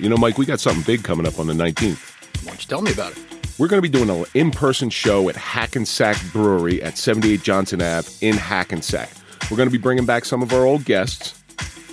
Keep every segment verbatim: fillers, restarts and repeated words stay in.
You know, Mike, we got something big coming up on the nineteenth. Why don't you tell me about it? We're going to be doing an in-person show at Hackensack Brewery at seventy-eight Johnson Avenue in Hackensack. We're going to be bringing back some of our old guests.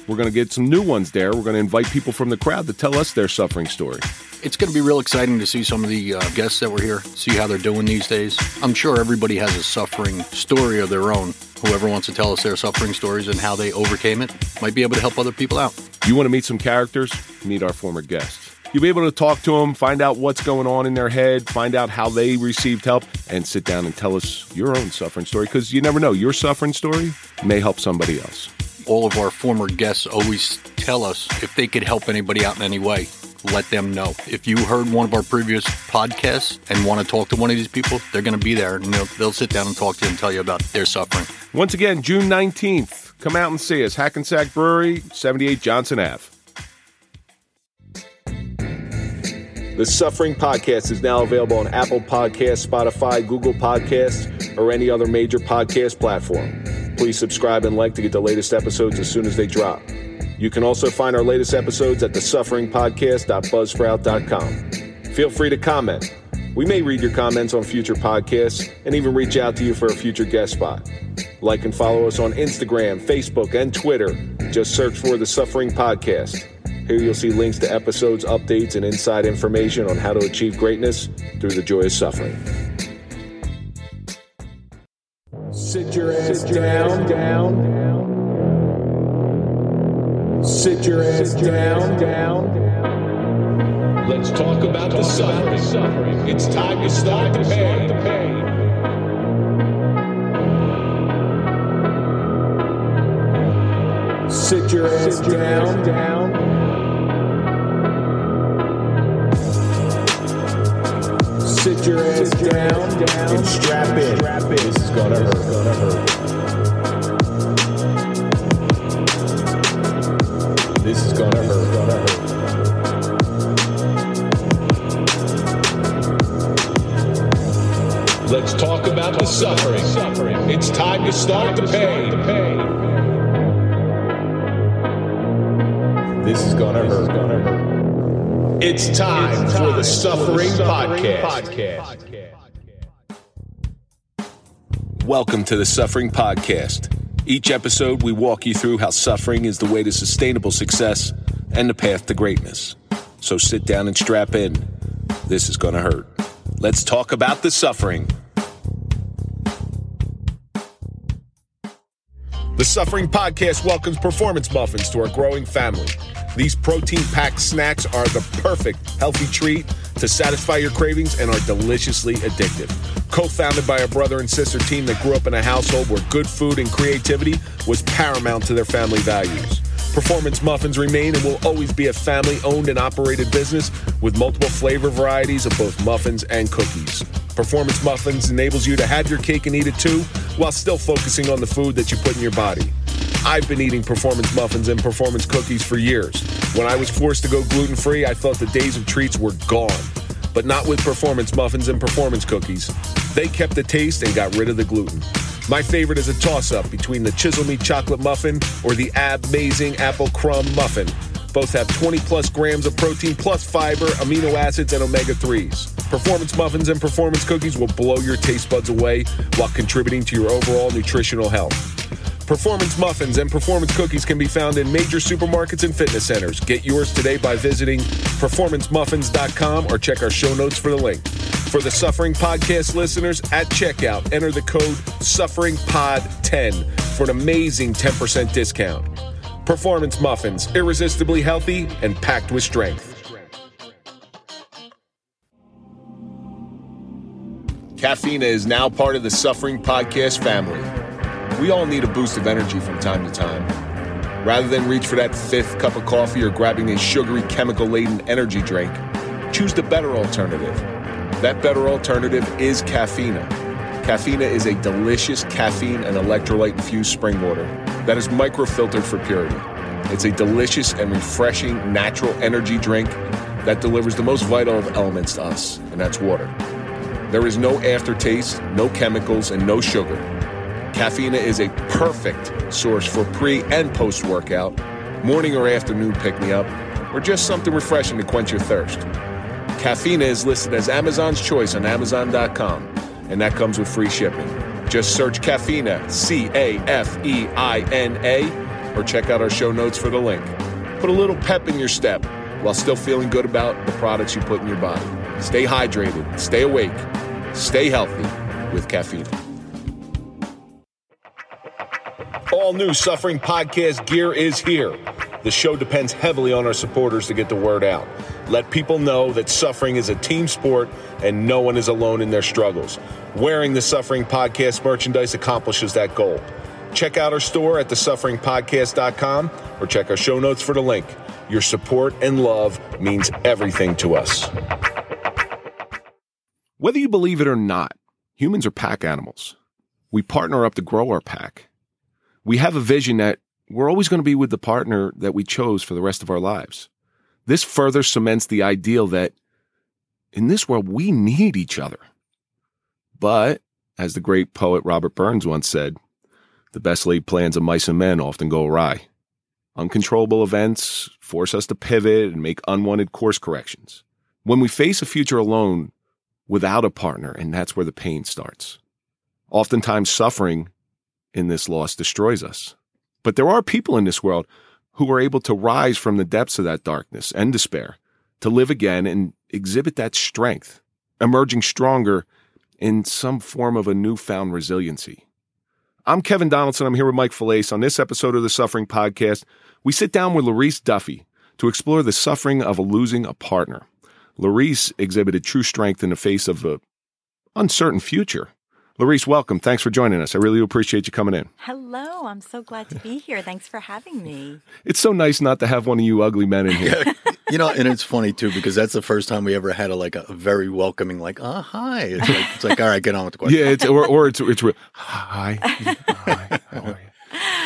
We're going to get some new ones there. We're going to invite people from the crowd to tell us their suffering story. It's going to be real exciting to see some of the uh, guests that were here, see how they're doing these days. I'm sure everybody has a suffering story of their own. Whoever wants to tell us their suffering stories and how they overcame it might be able to help other people out. You want to meet some characters? Meet our former guests. You'll be able to talk to them, find out what's going on in their head, find out how they received help, and sit down and tell us your own suffering story, because you never know. Your suffering story may help somebody else. All of our former guests always tell us if they could help anybody out in any way, let them know. If you heard one of our previous podcasts and want to talk to one of these people, they're going to be there, and they'll, they'll sit down and talk to you and tell you about their suffering. Once again, June nineteenth, come out and see us. Hackensack Brewery, seventy-eight Johnson Avenue. The Suffering Podcast is now available on Apple Podcasts, Spotify, Google Podcasts, or any other major podcast platform. Please subscribe and like to get the latest episodes as soon as they drop. You can also find our latest episodes at the suffering podcast dot buzzsprout dot com. Feel free to comment. We may read your comments on future podcasts and even reach out to you for a future guest spot. Like and follow us on Instagram, Facebook, and Twitter. Just search for The Suffering Podcast. Here you'll see links to episodes, updates, and inside information on how to achieve greatness through the joy of suffering. Sit your ass down, down. Sit your ass down, down. Let's talk about the suffering. It's time to start the pain. Sit your ass down, down. Sit your ass down, down, and strap in. Strap in. This is gonna hurt, gonna hurt. This is gonna hurt, gonna hurt. Let's talk about the suffering. It's time to start the pain. This is gonna hurt, gonna hurt. It's time, it's time for the Suffering, for the Suffering Podcast. Podcast. Welcome to the Suffering Podcast. Each episode, we walk you through how suffering is the way to sustainable success and the path to greatness. So sit down and strap in. This is going to hurt. Let's talk about the suffering. The Suffering Podcast welcomes Performance Muffins to our growing family. These protein-packed snacks are the perfect healthy treat to satisfy your cravings and are deliciously addictive. Co-founded by a brother and sister team that grew up in a household where good food and creativity was paramount to their family values. Performance Muffins remain and will always be a family-owned and operated business with multiple flavor varieties of both muffins and cookies. Performance Muffins enables you to have your cake and eat it too, while still focusing on the food that you put in your body. I've been eating Performance Muffins and Performance Cookies for years. When I was forced to go gluten-free, I thought the days of treats were gone. But not with Performance Muffins and Performance Cookies. They kept the taste and got rid of the gluten. My favorite is a toss-up between the Chisel Me Chocolate Muffin or the Ab-Mazing Apple Crumb Muffin. Both have twenty-plus grams of protein, plus fiber, amino acids, and omega threes. Performance Muffins and Performance Cookies will blow your taste buds away while contributing to your overall nutritional health. Performance Muffins and Performance Cookies can be found in major supermarkets and fitness centers. Get yours today by visiting performance muffins dot com or check our show notes for the link. For the Suffering Podcast listeners, at checkout, enter the code suffering pod ten for an amazing ten percent discount. Performance Muffins, irresistibly healthy and packed with strength. Cafeina is now part of the Suffering Podcast family. We all need a boost of energy from time to time. Rather than reach for that fifth cup of coffee or grabbing a sugary, chemical-laden energy drink, choose the better alternative. That better alternative is Cafeina. Cafeina is a delicious caffeine and electrolyte-infused spring water that is microfiltered for purity. It's a delicious and refreshing natural energy drink that delivers the most vital of elements to us, and that's water. There is no aftertaste, no chemicals, and no sugar. Cafeina is a perfect source for pre- and post-workout, morning or afternoon pick-me-up, or just something refreshing to quench your thirst. Cafeina is listed as Amazon's Choice on amazon dot com, and that comes with free shipping. Just search Cafeina, C A F E I N A, or check out our show notes for the link. Put a little pep in your step while still feeling good about the products you put in your body. Stay hydrated, stay awake, stay healthy with Cafeina. All new Suffering Podcast gear is here. The show depends heavily on our supporters to get the word out. Let people know that suffering is a team sport and no one is alone in their struggles. Wearing the Suffering Podcast merchandise accomplishes that goal. Check out our store at the suffering podcast dot com or check our show notes for the link. Your support and love means everything to us. Whether you believe it or not, humans are pack animals. We partner up to grow our pack. We have a vision that we're always going to be with the partner that we chose for the rest of our lives. This further cements the ideal that in this world, we need each other. But as the great poet Robert Burns once said, the best laid plans of mice and men often go awry. Uncontrollable events force us to pivot and make unwanted course corrections. When we face a future alone without a partner, and that's where the pain starts. Oftentimes suffering in this loss destroys us. But there are people in this world who are able to rise from the depths of that darkness and despair, to live again and exhibit that strength, emerging stronger in some form of a newfound resiliency. I'm Kevin Donaldson. I'm here with Mike Felice. On this episode of The Suffering Podcast, we sit down with Laurice Duffy to explore the suffering of losing a partner. Laurice exhibited true strength in the face of an uncertain future. Laurice, welcome. Thanks for joining us. I really appreciate you coming in. Hello. I'm so glad to be here. Thanks for having me. It's so nice not to have one of you ugly men in here. You know, and it's funny, too, because that's the first time we ever had a, like a very welcoming, like, oh, hi. It's like, it's like all right, get on with the question. Yeah, it's, or, or it's, it's real. Hi. Hi. How are you?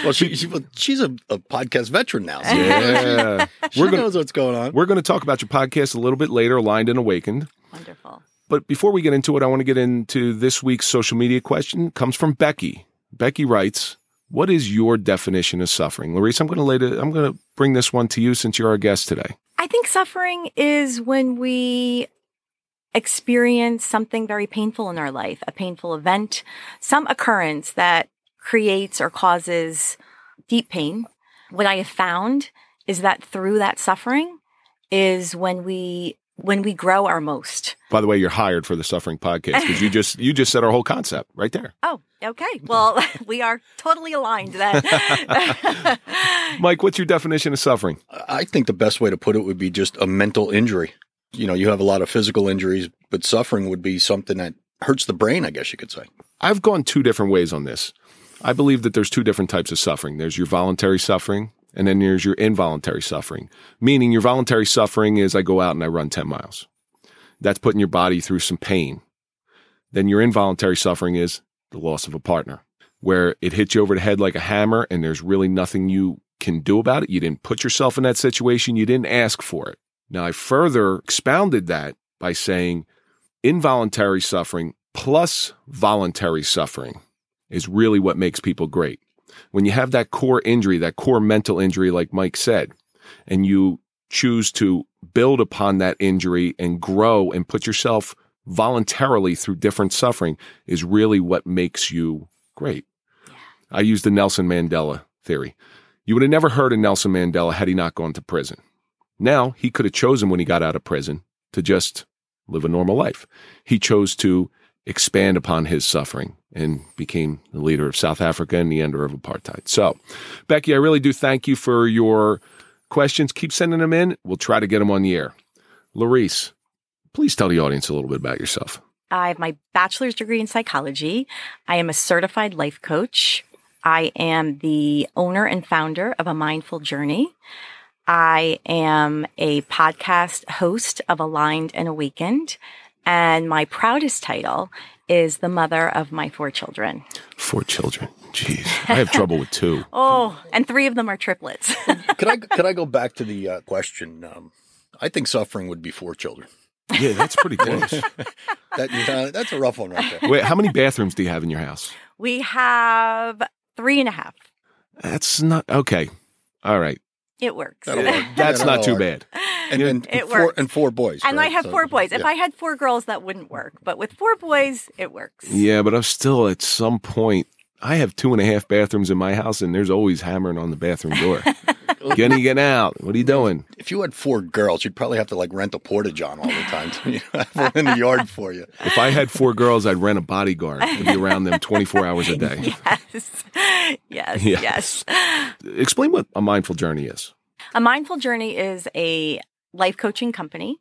Well, she, she, she's a, a podcast veteran now. So yeah. she we're gonna, knows what's going on. We're going to talk about your podcast a little bit later, Aligned and Awakened. Wonderful. But before we get into it, I want to get into this week's social media question. It comes from Becky. Becky writes, what is your definition of suffering? Laurice, I'm going to lay to, I'm going to bring this one to you since you're our guest today. I think suffering is when we experience something very painful in our life, a painful event, some occurrence that creates or causes deep pain. What I have found is that through that suffering is when we when we grow our most. By the way, you're hired for The Suffering Podcast because you just you just said our whole concept right there. Oh, okay. Well, we are totally aligned then. Mike, what's your definition of suffering? I think the best way to put it would be just a mental injury. You know, you have a lot of physical injuries, but suffering would be something that hurts the brain, I guess you could say. I've gone two different ways on this. I believe that there's two different types of suffering. There's your voluntary suffering, and then there's your involuntary suffering, meaning your voluntary suffering is I go out and I run ten miles. That's putting your body through some pain. Then your involuntary suffering is the loss of a partner, where it hits you over the head like a hammer and there's really nothing you can do about it. You didn't put yourself in that situation. You didn't ask for it. Now, I further expounded that by saying involuntary suffering plus voluntary suffering is really what makes people great. When you have that core injury, that core mental injury, like Mike said, and you choose to build upon that injury and grow and put yourself voluntarily through different suffering is really what makes you great. I use the Nelson Mandela theory. You would have never heard of Nelson Mandela had he not gone to prison. Now, he could have chosen when he got out of prison to just live a normal life. He chose to expand upon his suffering and became the leader of South Africa and the ender of apartheid. So, Becky, I really do thank you for your questions. Keep sending them in. We'll try to get them on the air. Laurice, please tell the audience a little bit about yourself. I have my bachelor's degree in psychology. I am a certified life coach. I am the owner and founder of A Mindful Journey. I am a podcast host of Aligned and Awakened. And my proudest title is the mother of my four children. Four children. Jeez. I have trouble with two. Oh, and three of them are triplets. could I could I go back to the uh, question? Um, I think suffering would be four children. Yeah, that's pretty close. that, uh, that's a rough one right there. Wait, how many bathrooms do you have in your house? We have three and a half. That's not, okay. All right. It works. That'll work. That's That'll not too work. bad. And, and, it and, four, and four boys. And right? I have so, four boys. Yeah. If I had four girls, that wouldn't work. But with four boys, it works. Yeah, but I'm still at some point. I have two and a half bathrooms in my house, and there's always hammering on the bathroom door. Gonna get out. What are you doing? If you had four girls, you'd probably have to like rent a porta-john all the time. To, you know, have one in the yard for you. If I had four girls, I'd rent a bodyguard and be around them twenty-four hours a day. Yes, yes, yes. yes. Explain what A Mindful Journey is. A Mindful Journey is a life coaching company.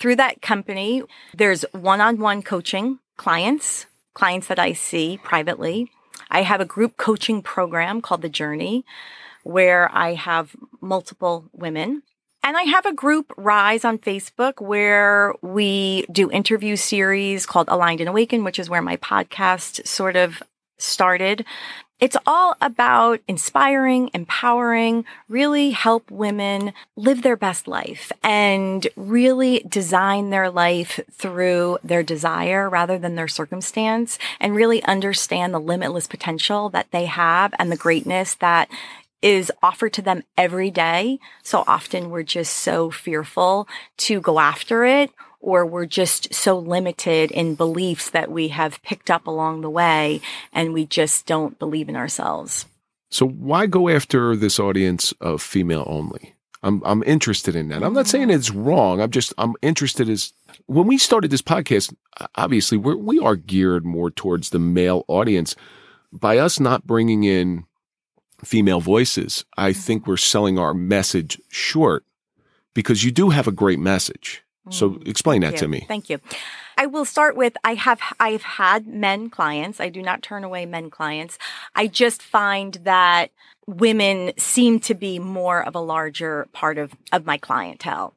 Through that company, there's one-on-one coaching clients, clients that I see privately. I have a group coaching program called The Journey, where I have multiple women. And I have a group, Rise, on Facebook, where we do interview series called Aligned and Awakened, which is where my podcast sort of started. It's all about inspiring, empowering, really help women live their best life and really design their life through their desire rather than their circumstance, and really understand the limitless potential that they have and the greatness that is offered to them every day. So often we're just so fearful to go after it, or we're just so limited in beliefs that we have picked up along the way, and we just don't believe in ourselves. So why go after this audience of female only? I'm I'm interested in that. I'm not saying it's wrong. I'm just, I'm interested as, when we started this podcast, obviously we're, we are geared more towards the male audience. By us not bringing in female voices, I think we're selling our message short, because you do have a great message. So explain that to me. Thank you. I will start with, I have, I've had men clients. I do not turn away men clients. I just find that women seem to be more of a larger part of, of my clientele.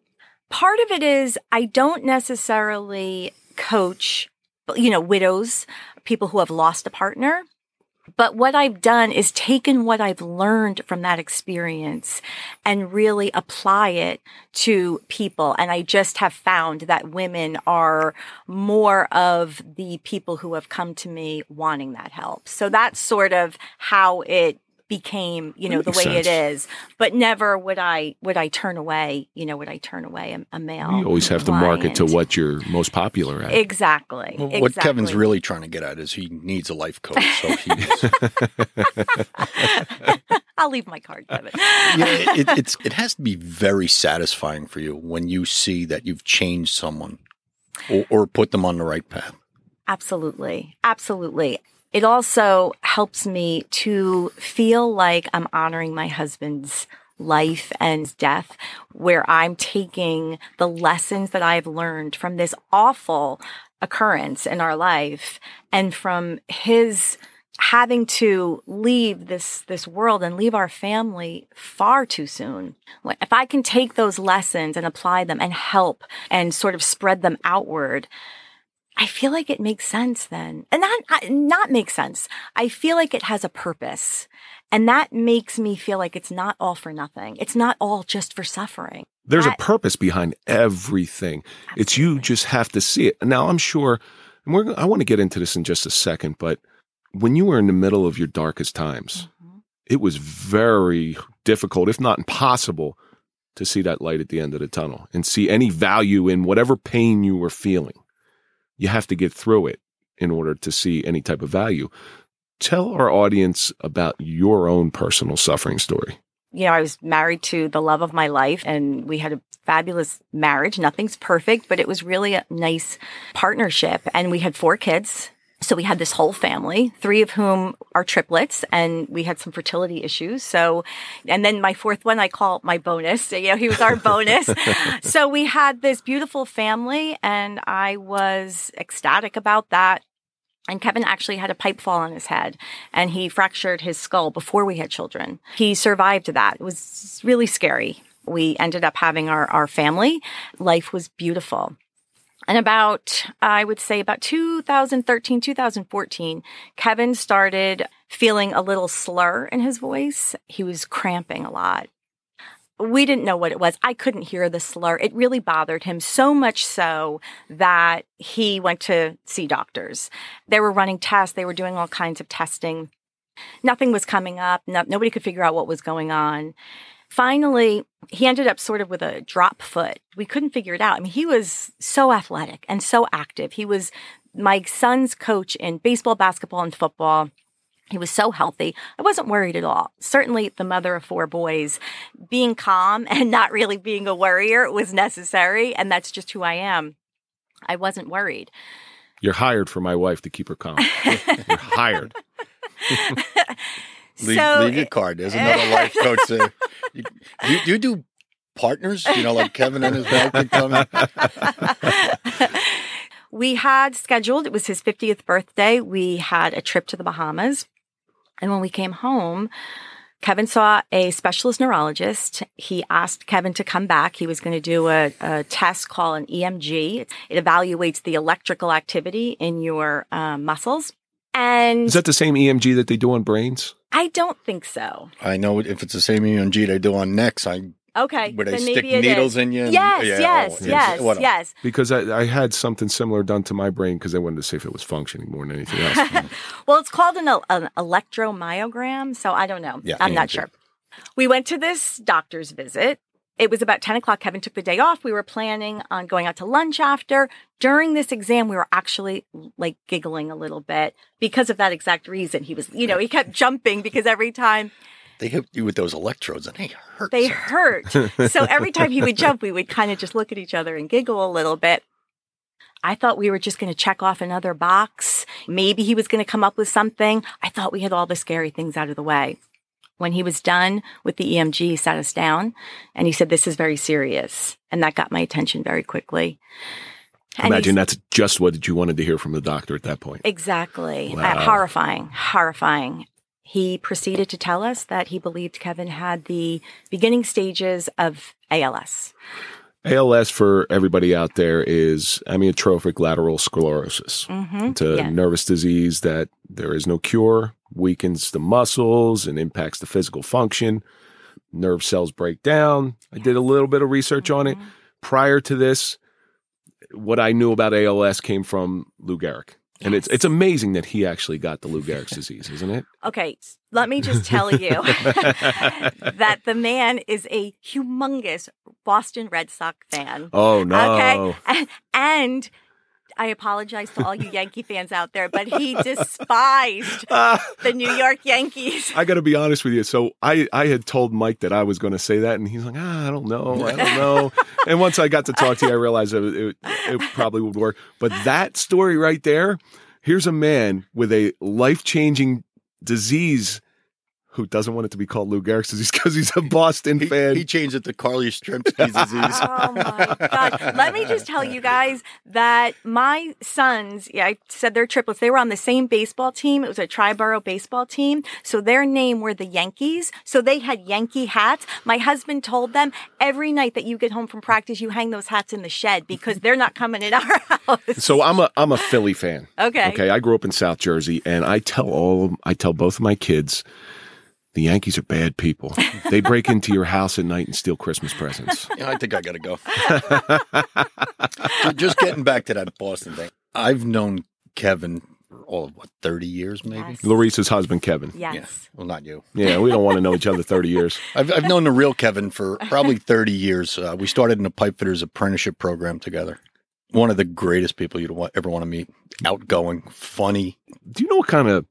Part of it is I don't necessarily coach, you know, widows, people who have lost a partner. But what I've done is taken what I've learned from that experience and really apply it to people. And I just have found that women are more of the people who have come to me wanting that help. So that's sort of how it became, you know, the way sense. it is. But never would I would I turn away, you know, would I turn away a, a male You always have client. to market to what you're most popular at. Exactly. Well, what exactly. Kevin's really trying to get at is he needs a life coach. So he's... I'll leave my card, Kevin. yeah, it, it's, it has to be very satisfying for you when you see that you've changed someone or, or put them on the right path. Absolutely. Absolutely. It also helps me to feel like I'm honoring my husband's life and death, where I'm taking the lessons that I've learned from this awful occurrence in our life, and from his having to leave this, this world and leave our family far too soon. If I can take those lessons and apply them and help and sort of spread them outward, I feel like it makes sense then. And not, not makes sense. I feel like it has a purpose. And that makes me feel like it's not all for nothing. It's not all just for suffering. There's that, a purpose behind everything. Absolutely. It's you just have to see it. Now, I'm sure, and we're, I want to get into this in just a second, but when you were in the middle of your darkest times, mm-hmm. it was very difficult, if not impossible, to see that light at the end of the tunnel and see any value in whatever pain you were feeling. You have to get through it in order to see any type of value. Tell our audience about your own personal suffering story. You know, I was married to the love of my life, and we had a fabulous marriage. Nothing's perfect, but it was really a nice partnership. And we had four kids. So we had this whole family, three of whom are triplets, and we had some fertility issues. So, and then my fourth one, I call my bonus. You know, he was our bonus. So we had this beautiful family, and I was ecstatic about that. And Kevin actually had a pipe fall on his head, and he fractured his skull before we had children. He survived that. It was really scary. We ended up having our, our family. Life was beautiful. And about, I would say about two thousand thirteen, two thousand fourteen, Kevin started feeling a little slur in his voice. He was cramping a lot. We didn't know what it was. I couldn't hear the slur. It really bothered him, so much so that he went to see doctors. They were running tests. They were doing all kinds of testing. Nothing was coming up. No, nobody could figure out what was going on. finally, he ended up sort of with a drop foot. We couldn't figure it out. I mean, he was so athletic and so active. He was my son's coach in baseball, basketball, and football. He was so healthy. I wasn't worried at all. Certainly, the mother of four boys, being calm and not really being a worrier was necessary. And that's just who I am. I wasn't worried. You're hired for my wife to keep her calm. You're hired. Leave, so, leave your card. There's another life coach there. You, you, you do partners, you know, like Kevin and his dad could come in. We had scheduled, it was his fiftieth birthday. We had a trip to the Bahamas. And when we came home, Kevin saw a specialist neurologist. He asked Kevin to come back. He was going to do a, a test called an E M G. It evaluates the electrical activity in your uh, muscles. And is that the same E M G that they do on brains? I don't think so. I know if it's the same E M G they do on necks, I okay. Where they stick needles is. in you? And, yes, yeah, yes, oh, yes, yes, yes. Because I, I had something similar done to my brain because I wanted to see if it was functioning more than anything else. Well, it's called an, an electromyogram, so I don't know. Yeah, I'm not sure. We went to this doctor's visit. It was about ten o'clock. Kevin took the day off. We were planning on going out to lunch after. During this exam, we were actually like giggling a little bit because of that exact reason. He was, you know, he kept jumping because every time. They hit you with those electrodes and they hurt. They hurt. So every time he would jump, we would kind of just look at each other and giggle a little bit. I thought we were just going to check off another box. Maybe he was going to come up with something. I thought we had all the scary things out of the way. When he was done with the E M G, he sat us down and he said, "This is very serious." And that got my attention very quickly. And imagine that's just what you wanted to hear from the doctor at that point. Exactly. Wow. Uh, horrifying, horrifying. He proceeded to tell us that he believed Kevin had the beginning stages of A L S. A L S, for everybody out there, is amyotrophic lateral sclerosis. Mm-hmm. It's a yeah. nervous disease that there is no cure. Weakens the muscles and impacts the physical function. Nerve cells break down. I did a little bit of research mm-hmm. on it. Prior to this, what I knew about A L S came from Lou Gehrig. Yes. And it's it's amazing that he actually got the Lou Gehrig's disease, isn't it? Okay, let me just tell you that the man is a humongous Boston Red Sox fan. Oh, no. Okay, and... and I apologize to all you Yankee fans out there, but he despised uh, the New York Yankees. I got to be honest with you. So I, I had told Mike that I was going to say that, and he's like, ah, I don't know, I don't know. And once I got to talk to you, I realized it, it, it probably would work. But that story right there, here's a man with a life-changing disease who doesn't want it to be called Lou Gehrig's disease because he's a Boston he, fan. He changed it to Carly Strzemski's disease. Oh, my gosh. Let me just tell you guys that my sons, yeah, I said they're triplets. They were on the same baseball team. It was a Triborough baseball team. So their name were the Yankees. So they had Yankee hats. My husband told them, every night that you get home from practice, you hang those hats in the shed because they're not coming in our house. So I'm a I'm a Philly fan. Okay. Okay. I grew up in South Jersey, and I tell all of, I tell both of my kids, the Yankees are bad people. They break into your house at night and steal Christmas presents. Yeah, I think I got to go. So just getting back to that Boston thing. I've known Kevin for all of, what, thirty years maybe? Yes. Laurice's husband, Kevin. Yes. Yeah. Well, not you. Yeah, we don't want to know each other thirty years. I've, I've known the real Kevin for probably thirty years. Uh, we started in a pipefitters apprenticeship program together. One of the greatest people you'd want, ever want to meet. Outgoing, funny. Do you know what kind of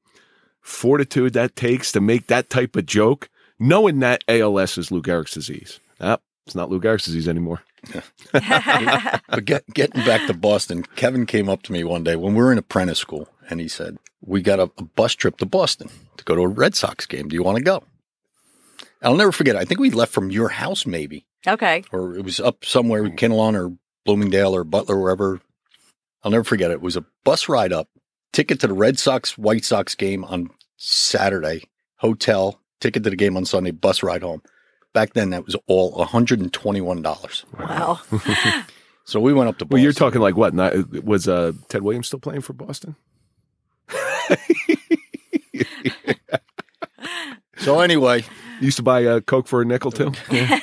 fortitude that takes to make that type of joke, knowing that A L S is Lou Gehrig's disease? Ah, it's not Lou Gehrig's disease anymore. Yeah. But get, getting back to Boston, Kevin came up to me one day when we were in apprentice school, and he said, we got a, a bus trip to Boston to go to a Red Sox game. Do you want to go? I'll never forget. I think we left from your house maybe. Okay. Or it was up somewhere, Kinelon or Bloomingdale or Butler, wherever. I'll never forget it. It was a bus ride up. Ticket to the Red Sox-White Sox game on Saturday, hotel, ticket to the game on Sunday, bus ride home. Back then, that was all one hundred twenty-one dollars. Wow. So we went up to Boston. Well, you're talking like what? Not, was uh, Ted Williams still playing for Boston? So anyway. You used to buy a Coke for a nickel, too? Yeah.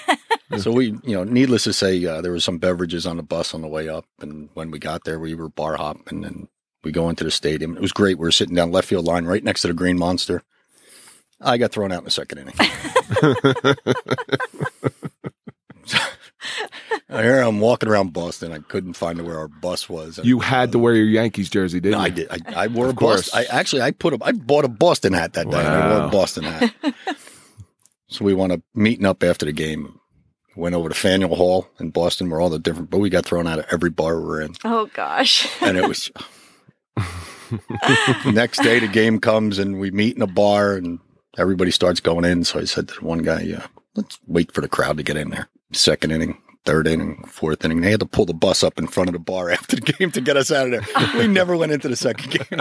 So we, you know, needless to say, uh, there were some beverages on the bus on the way up. And when we got there, we were bar hopping and we go into the stadium. It was great. We were sitting down left field line right next to the Green Monster. I got thrown out in the second inning. Here I'm walking around Boston. I couldn't find where our bus was. You had uh, to wear your Yankees jersey, didn't no, you? No, I did. I, I wore a Boston. I actually, I put a, I bought a Boston hat that day. Wow. I wore a Boston hat. So we wound up meeting up after the game. Went over to Faneuil Hall in Boston, where all the different, but we got thrown out of every bar we were in. Oh gosh! And it was next day. The game comes, and we meet in a bar, and everybody starts going in. So I said to one guy, "Yeah, let's wait for the crowd to get in there." Second inning, third inning, fourth inning. They had to pull the bus up in front of the bar after the game to get us out of there. We never went into the second game.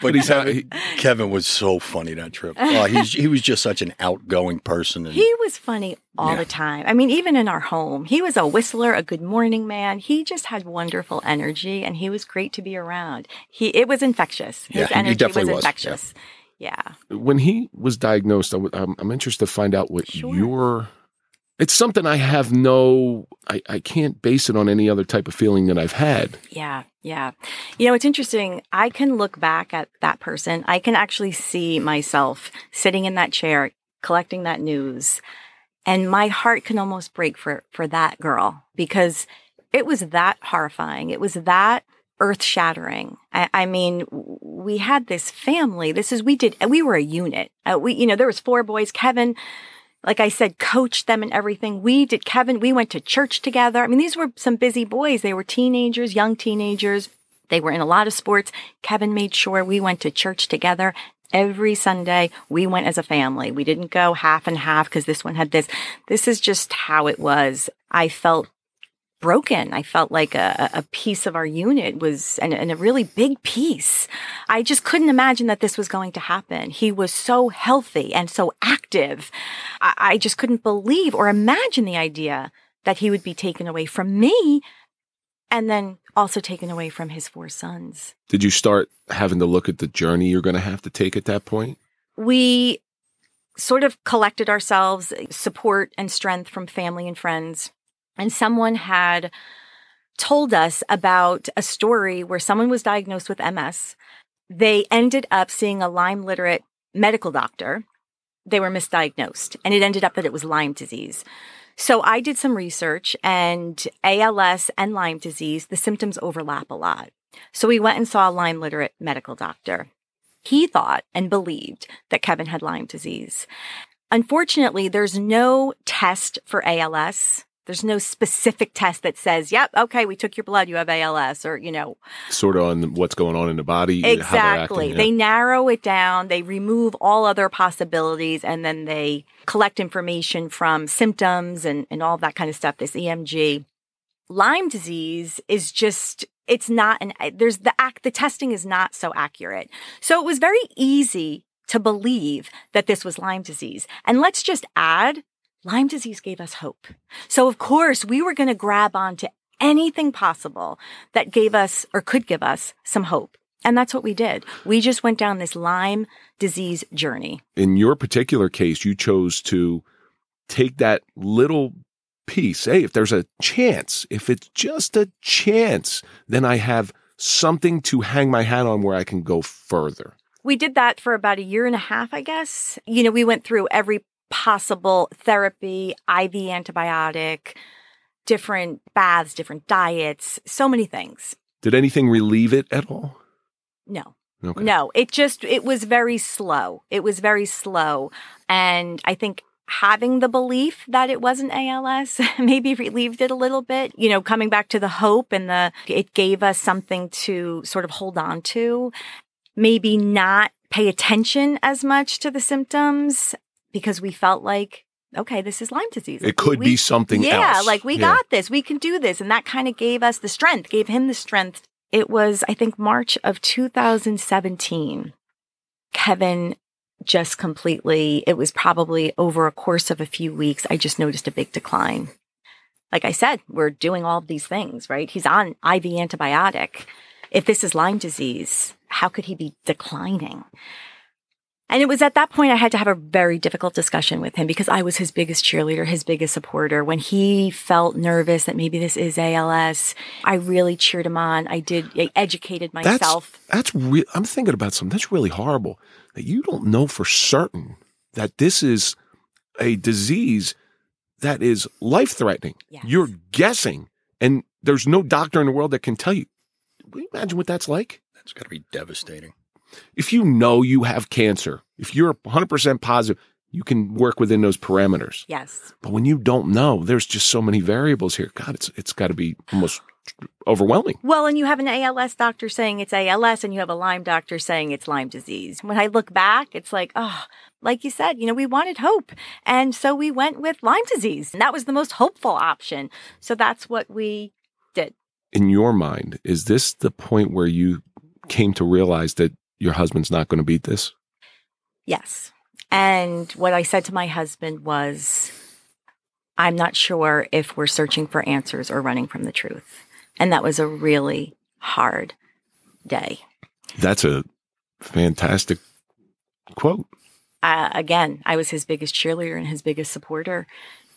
But he's Kevin, he, Kevin was so funny that trip. Uh, he's, he was just such an outgoing person. And, he was funny all yeah. the time. I mean, even in our home, he was a whistler, a good morning man. He just had wonderful energy, and he was great to be around. He It was infectious. His yeah, energy was, was infectious. Yeah. yeah. When he was diagnosed, I'm, I'm interested to find out what sure. your... It's something I have no, I, I can't base it on any other type of feeling that I've had. Yeah, yeah. You know, it's interesting. I can look back at that person. I can actually see myself sitting in that chair, collecting that news. And my heart can almost break for, for that girl, because it was that horrifying. It was that earth-shattering. I, I mean, we had this family. This is, we did, we were a unit. Uh, we, you know, there was four boys. Kevin, like I said, coached them and everything. We did, Kevin, we went to church together. I mean, these were some busy boys. They were teenagers, young teenagers. They were in a lot of sports. Kevin made sure we went to church together. Every Sunday, we went as a family. We didn't go half and half because this one had this. This is just how it was. I felt broken. I felt like a, a piece of our unit was, and, and a really big piece. I just couldn't imagine that this was going to happen. He was so healthy and so active. I, I just couldn't believe or imagine the idea that he would be taken away from me, and then also taken away from his four sons. Did you start having to look at the journey you're going to have to take at that point? We sort of collected ourselves, support and strength from family and friends. And someone had told us about a story where someone was diagnosed with M S. They ended up seeing a Lyme literate medical doctor. They were misdiagnosed, and it ended up that it was Lyme disease. So I did some research, and A L S and Lyme disease, the symptoms overlap a lot. So we went and saw a Lyme literate medical doctor. He thought and believed that Kevin had Lyme disease. Unfortunately, there's no test for A L S. There's no specific test that says, yep, okay, we took your blood, you have A L S, or, you know. Sort of on what's going on in the body. Exactly. How they're acting, yeah. They narrow it down. They remove all other possibilities, and then they collect information from symptoms and, and all that kind of stuff, this E M G. Lyme disease is just, it's not, an, there's the act, the testing is not so accurate. So it was very easy to believe that this was Lyme disease. And let's just add, Lyme disease gave us hope. So, of course, we were going to grab onto anything possible that gave us or could give us some hope. And that's what we did. We just went down this Lyme disease journey. In your particular case, you chose to take that little piece. Hey, if there's a chance, if it's just a chance, then I have something to hang my hat on where I can go further. We did that for about a year and a half, I guess. You know, we went through every possible therapy, I V antibiotic, different baths, different diets, so many things. Did anything relieve it at all? No. Okay. No, it just, it was very slow. It was very slow. And I think having the belief that it wasn't A L S maybe relieved it a little bit. You know, coming back to the hope and the, it gave us something to sort of hold on to, maybe not pay attention as much to the symptoms. Because we felt like, okay, this is Lyme disease. It could we, be something yeah, else. Yeah, like we yeah. got this. We can do this. And that kind of gave us the strength, gave him the strength. It was, I think, March of two thousand seventeen. Kevin just completely, it was probably over a course of a few weeks, I just noticed a big decline. Like I said, we're doing all of these things, right? He's on I V antibiotic. If this is Lyme disease, how could he be declining? And it was at that point I had to have a very difficult discussion with him because I was his biggest cheerleader, his biggest supporter. When he felt nervous that maybe this is A L S, I really cheered him on. I did, I educated myself. That's, that's re- I'm thinking about something. That's really horrible that you don't know for certain that this is a disease that is life-threatening. Yes. You're guessing, and there's no doctor in the world that can tell you. Can you imagine what that's like? That's got to be devastating. If you know you have cancer, if you're one hundred percent positive, you can work within those parameters. Yes. But when you don't know, there's just so many variables here. God, it's it's got to be almost overwhelming. Well, and you have an A L S doctor saying it's A L S, and you have a Lyme doctor saying it's Lyme disease. When I look back, it's like, oh, like you said, you know, we wanted hope. And so we went with Lyme disease. And that was the most hopeful option. So that's what we did. In your mind, is this the point where you came to realize that your husband's not going to beat this? Yes. And what I said to my husband was, I'm not sure if we're searching for answers or running from the truth. And that was a really hard day. That's a fantastic quote. Uh, again, I was his biggest cheerleader and his biggest supporter.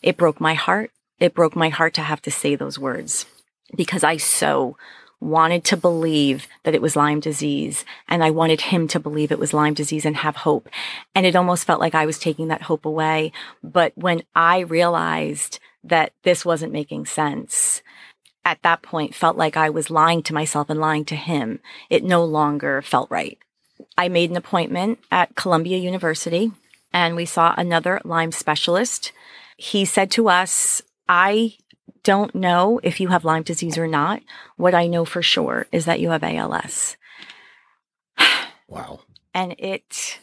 It broke my heart. It broke my heart to have to say those words because I so wanted to believe that it was Lyme disease, and I wanted him to believe it was Lyme disease and have hope. And it almost felt like I was taking that hope away. But when I realized that this wasn't making sense, at that point felt like I was lying to myself and lying to him. It no longer felt right. I made an appointment at Columbia University, and we saw another Lyme specialist. He said to us, I don't know if you have Lyme disease or not. What I know for sure is that you have A L S. Wow. And it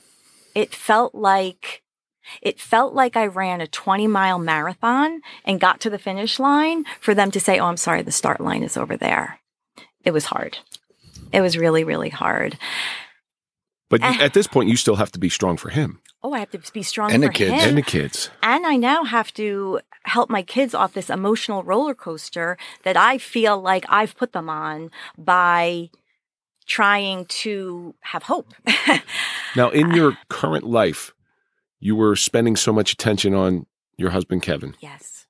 it felt like it felt like I ran a twenty mile marathon and got to the finish line for them to say, "Oh, I'm sorry, the start line is over there." It was hard. It was really, really hard. But uh, at this point, you still have to be strong for him. Oh, I have to be strong and for the kids. him. And the kids. And I now have to help my kids off this emotional roller coaster that I feel like I've put them on by trying to have hope. Now, in your current life, you were spending so much attention on your husband, Kevin. Yes.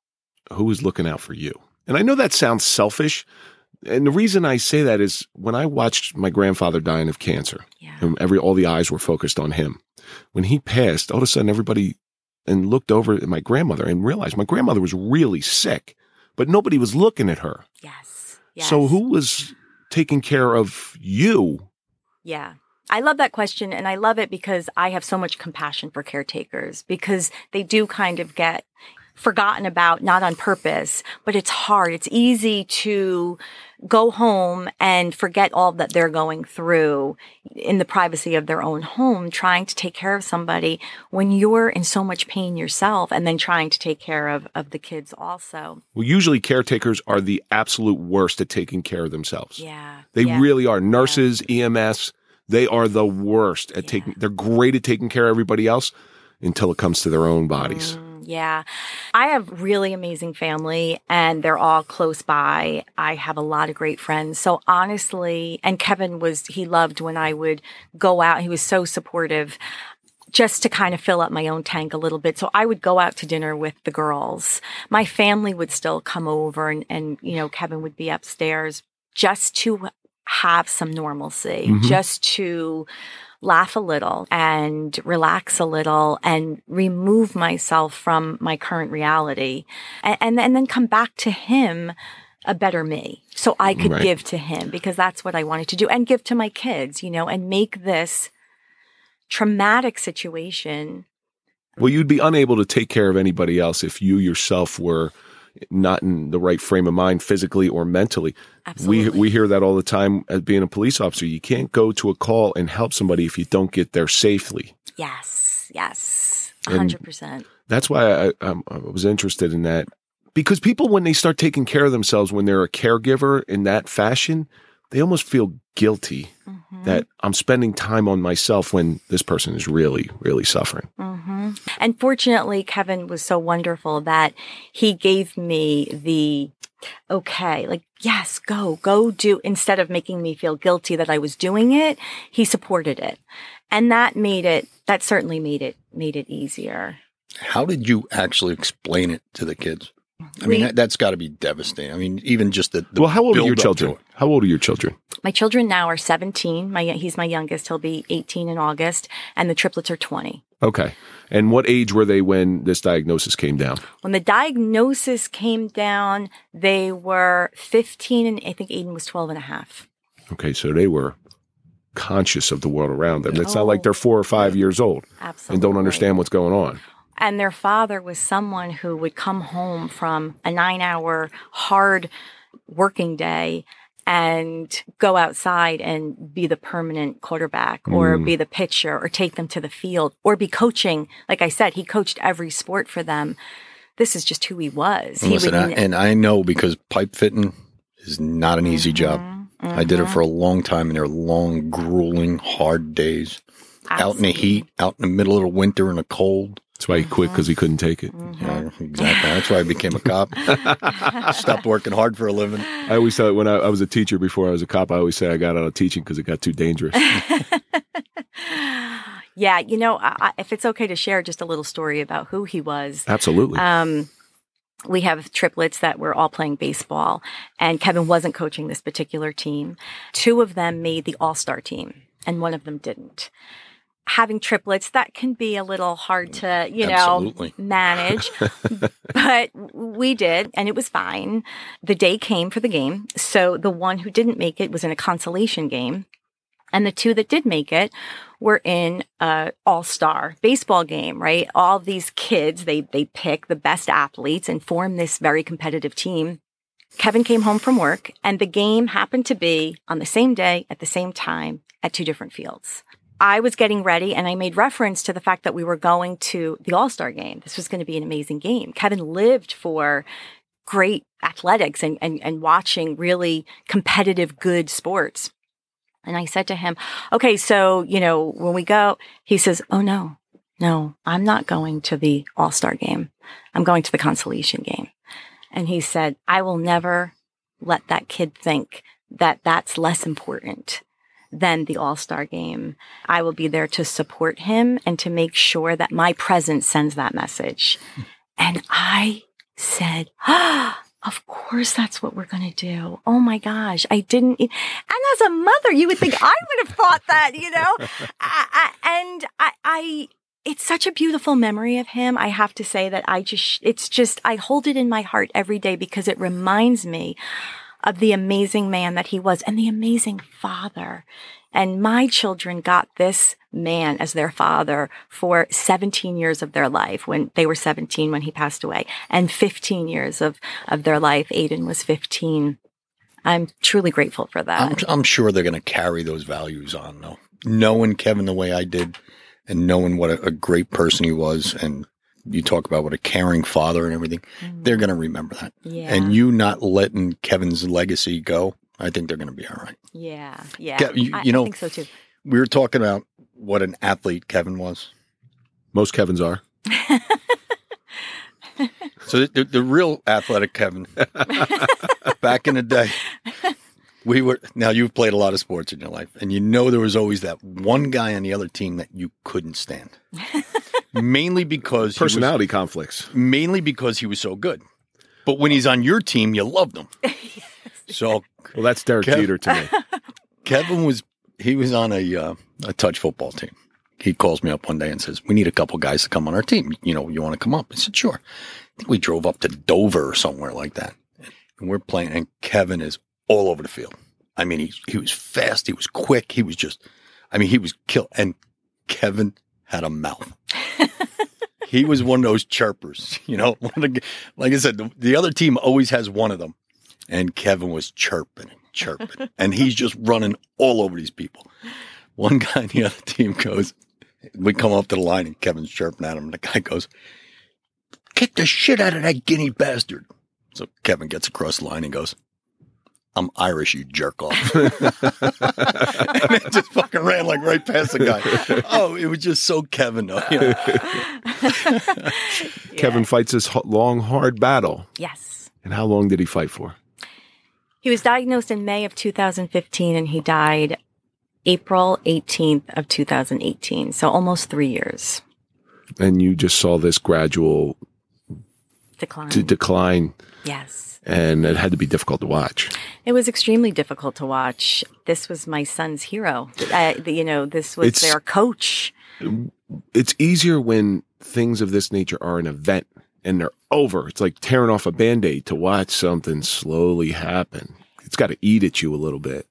Who is looking out for you? And I know that sounds selfish. And the reason I say that is when I watched my grandfather dying of cancer, yeah. and every all the eyes were focused on him. When he passed, all of a sudden everybody and looked over at my grandmother and realized my grandmother was really sick, but nobody was looking at her. Yes. yes. So who was taking care of you? Yeah. I love that question, and I love it because I have so much compassion for caretakers because they do kind of get forgotten about, not on purpose, but it's hard. It's easy to go home and forget all that they're going through in the privacy of their own home, trying to take care of somebody when you're in so much pain yourself and then trying to take care of, of the kids also. Well, usually caretakers are the absolute worst at taking care of themselves. Yeah. They yeah. really are. Nurses, yeah. E M S, they are the worst at yeah. taking, they're great at taking care of everybody else until it comes to their own bodies. Mm. Yeah. I have really amazing family and they're all close by. I have a lot of great friends. So honestly, and Kevin was, he loved when I would go out. He was so supportive just to kind of fill up my own tank a little bit. So I would go out to dinner with the girls. My family would still come over and, and you know, Kevin would be upstairs just to have some normalcy, mm-hmm. just to laugh a little and relax a little and remove myself from my current reality and, and, and then come back to him a better me. So I could right. give to him because that's what I wanted to do and give to my kids, you know, and make this traumatic situation. Well, you'd be unable to take care of anybody else if you yourself were not in the right frame of mind physically or mentally. Absolutely. We we hear that all the time as being a police officer. You can't go to a call and help somebody if you don't get there safely. Yes, yes, one hundred percent. And that's why I, I, I was interested in that. Because people, when they start taking care of themselves, when they're a caregiver in that fashion, they almost feel guilty mm-hmm. that I'm spending time on myself when this person is really, really suffering. Mm-hmm. And fortunately, Kevin was so wonderful that he gave me the, okay, like, yes, go, go do, instead of making me feel guilty that I was doing it, he supported it. And that made it, that certainly made it, made it easier. How did you actually explain it to the kids? I mean, we, that's got to be devastating. I mean, even just the, the well, how old are your children? How old are your children? My children now are seventeen. My he's my youngest. He'll be eighteen in August, and the triplets are twenty. Okay. And what age were they when this diagnosis came down? When the diagnosis came down, they were fifteen, and I think Aiden was twelve and a half. Okay, so they were conscious of the world around them. It's oh, not like they're four or five years old absolutely. and don't understand what's going on. And their father was someone who would come home from a nine-hour hard working day and go outside and be the permanent quarterback or mm. be the pitcher or take them to the field or be coaching. Like I said, he coached every sport for them. This is just who he was. He Listen, would, I, and I know because pipe fitting is not an easy mm-hmm, job. Mm-hmm. I did it for a long time, and they're long, grueling, hard days. Absolutely. Out in the heat, out in the middle of the winter in the cold. That's why he quit, because he couldn't take it. Mm-hmm. Yeah, exactly. That's why I became a cop. Stopped working hard for a living. I always thought when I, I was a teacher before I was a cop, I always say I got out of teaching because it got too dangerous. Yeah. You know, I, if it's okay to share just a little story about who he was. Absolutely. Um, we have triplets that were all playing baseball, and Kevin wasn't coaching this particular team. Two of them made the all-star team, and one of them didn't. Having triplets, that can be a little hard to, you know, Absolutely. manage, but we did, and it was fine. The day came for the game. So the one who didn't make it was in a consolation game, and the two that did make it were in an all-star baseball game, right? All these kids, they they pick the best athletes and form this very competitive team. Kevin came home from work, and the game happened to be on the same day, at the same time, at two different fields. I was getting ready, and I made reference to the fact that we were going to the All-Star game. This was going to be an amazing game. Kevin lived for great athletics and, and, and watching really competitive, good sports. And I said to him, okay, so, you know, when we go, he says, oh, no, no, I'm not going to the All-Star game. I'm going to the consolation game. And he said, I will never let that kid think that that's less important than the All-Star game. I will be there to support him and to make sure that my presence sends that message. And I said, ah, of course that's what we're going to do. Oh my gosh, I didn't. And as a mother, you would think I would have thought that, you know? I, I, and I, I, it's such a beautiful memory of him. I have to say that I just, it's just, I hold it in my heart every day because it reminds me of the amazing man that he was and the amazing father. And my children got this man as their father for seventeen years of their life when they were seventeen when he passed away, and fifteen years of, of their life. Aiden was fifteen. I'm truly grateful for that. I'm, I'm sure they're going to carry those values on, though. Knowing Kevin the way I did and knowing what a, a great person he was, and you talk about what a caring father and everything, mm. they're going to remember that. Yeah. And you not letting Kevin's legacy go, I think they're going to be all right. Yeah, yeah. Ke- you, I, you know, I think so too. We were talking about what an athlete Kevin was. Most Kevins are. So the, the real athletic Kevin, back in the day, we were, now you've played a lot of sports in your life, and you know there was always that one guy on the other team that you couldn't stand. Mainly because personality was, conflicts. Mainly because he was so good, but when he's on your team, you loved him. Yes. So, well, that's Derek Kev- Jeter to me. Kevin was he was on a uh, a touch football team. He calls me up one day and says, "We need a couple guys to come on our team. You know, you want to come up?" I said, "Sure." I think we drove up to Dover or somewhere like that, and we're playing. And Kevin is all over the field. I mean, he he was fast. He was quick. He was just, I mean, he was kill. And Kevin had a mouth. He was one of those chirpers, you know. Like I said, the, the other team always has one of them, and Kevin was chirping and chirping, and he's just running all over these people. One guy on the other team goes, we come up to the line, and Kevin's chirping at him, and the guy goes, "Kick the shit out of that Guinea bastard." So Kevin gets across the line and goes, "I'm Irish, you jerk off." And then just fucking ran like right past the guy. Oh, it was just so Kevin, though. You know? Yeah. Kevin fights this long, hard battle. Yes. And how long did he fight for? He was diagnosed in May of two thousand fifteen, and he died April eighteenth of two thousand eighteen. So almost three years. And you just saw this gradual decline. D- decline. Yes. And it had to be difficult to watch. It was extremely difficult to watch. This was my son's hero. I, you know, this was it's, their coach. It's easier when things of this nature are an event and they're over. It's like tearing off a Band-Aid to watch something slowly happen. It's got to eat at you a little bit.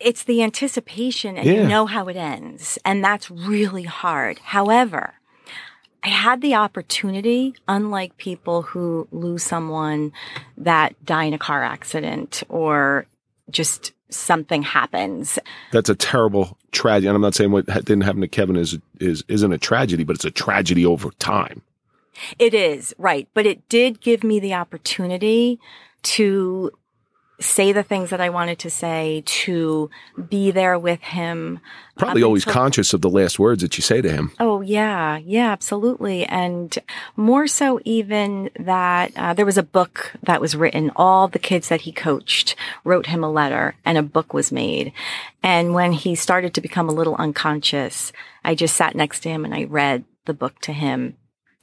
It's the anticipation and yeah. you know how it ends. And that's really hard. However, I had the opportunity, unlike people who lose someone that die in a car accident or just something happens. That's a terrible tragedy. And I'm not saying what didn't happen to Kevin is, is, isn't a tragedy, but it's a tragedy over time. It is, right. But it did give me the opportunity to say the things that I wanted to say, to be there with him. Probably always until, conscious of the last words that you say to him. Oh, yeah. Yeah, absolutely. And more so even that uh, there was a book that was written. All the kids that he coached wrote him a letter and a book was made. And when he started to become a little unconscious, I just sat next to him and I read the book to him.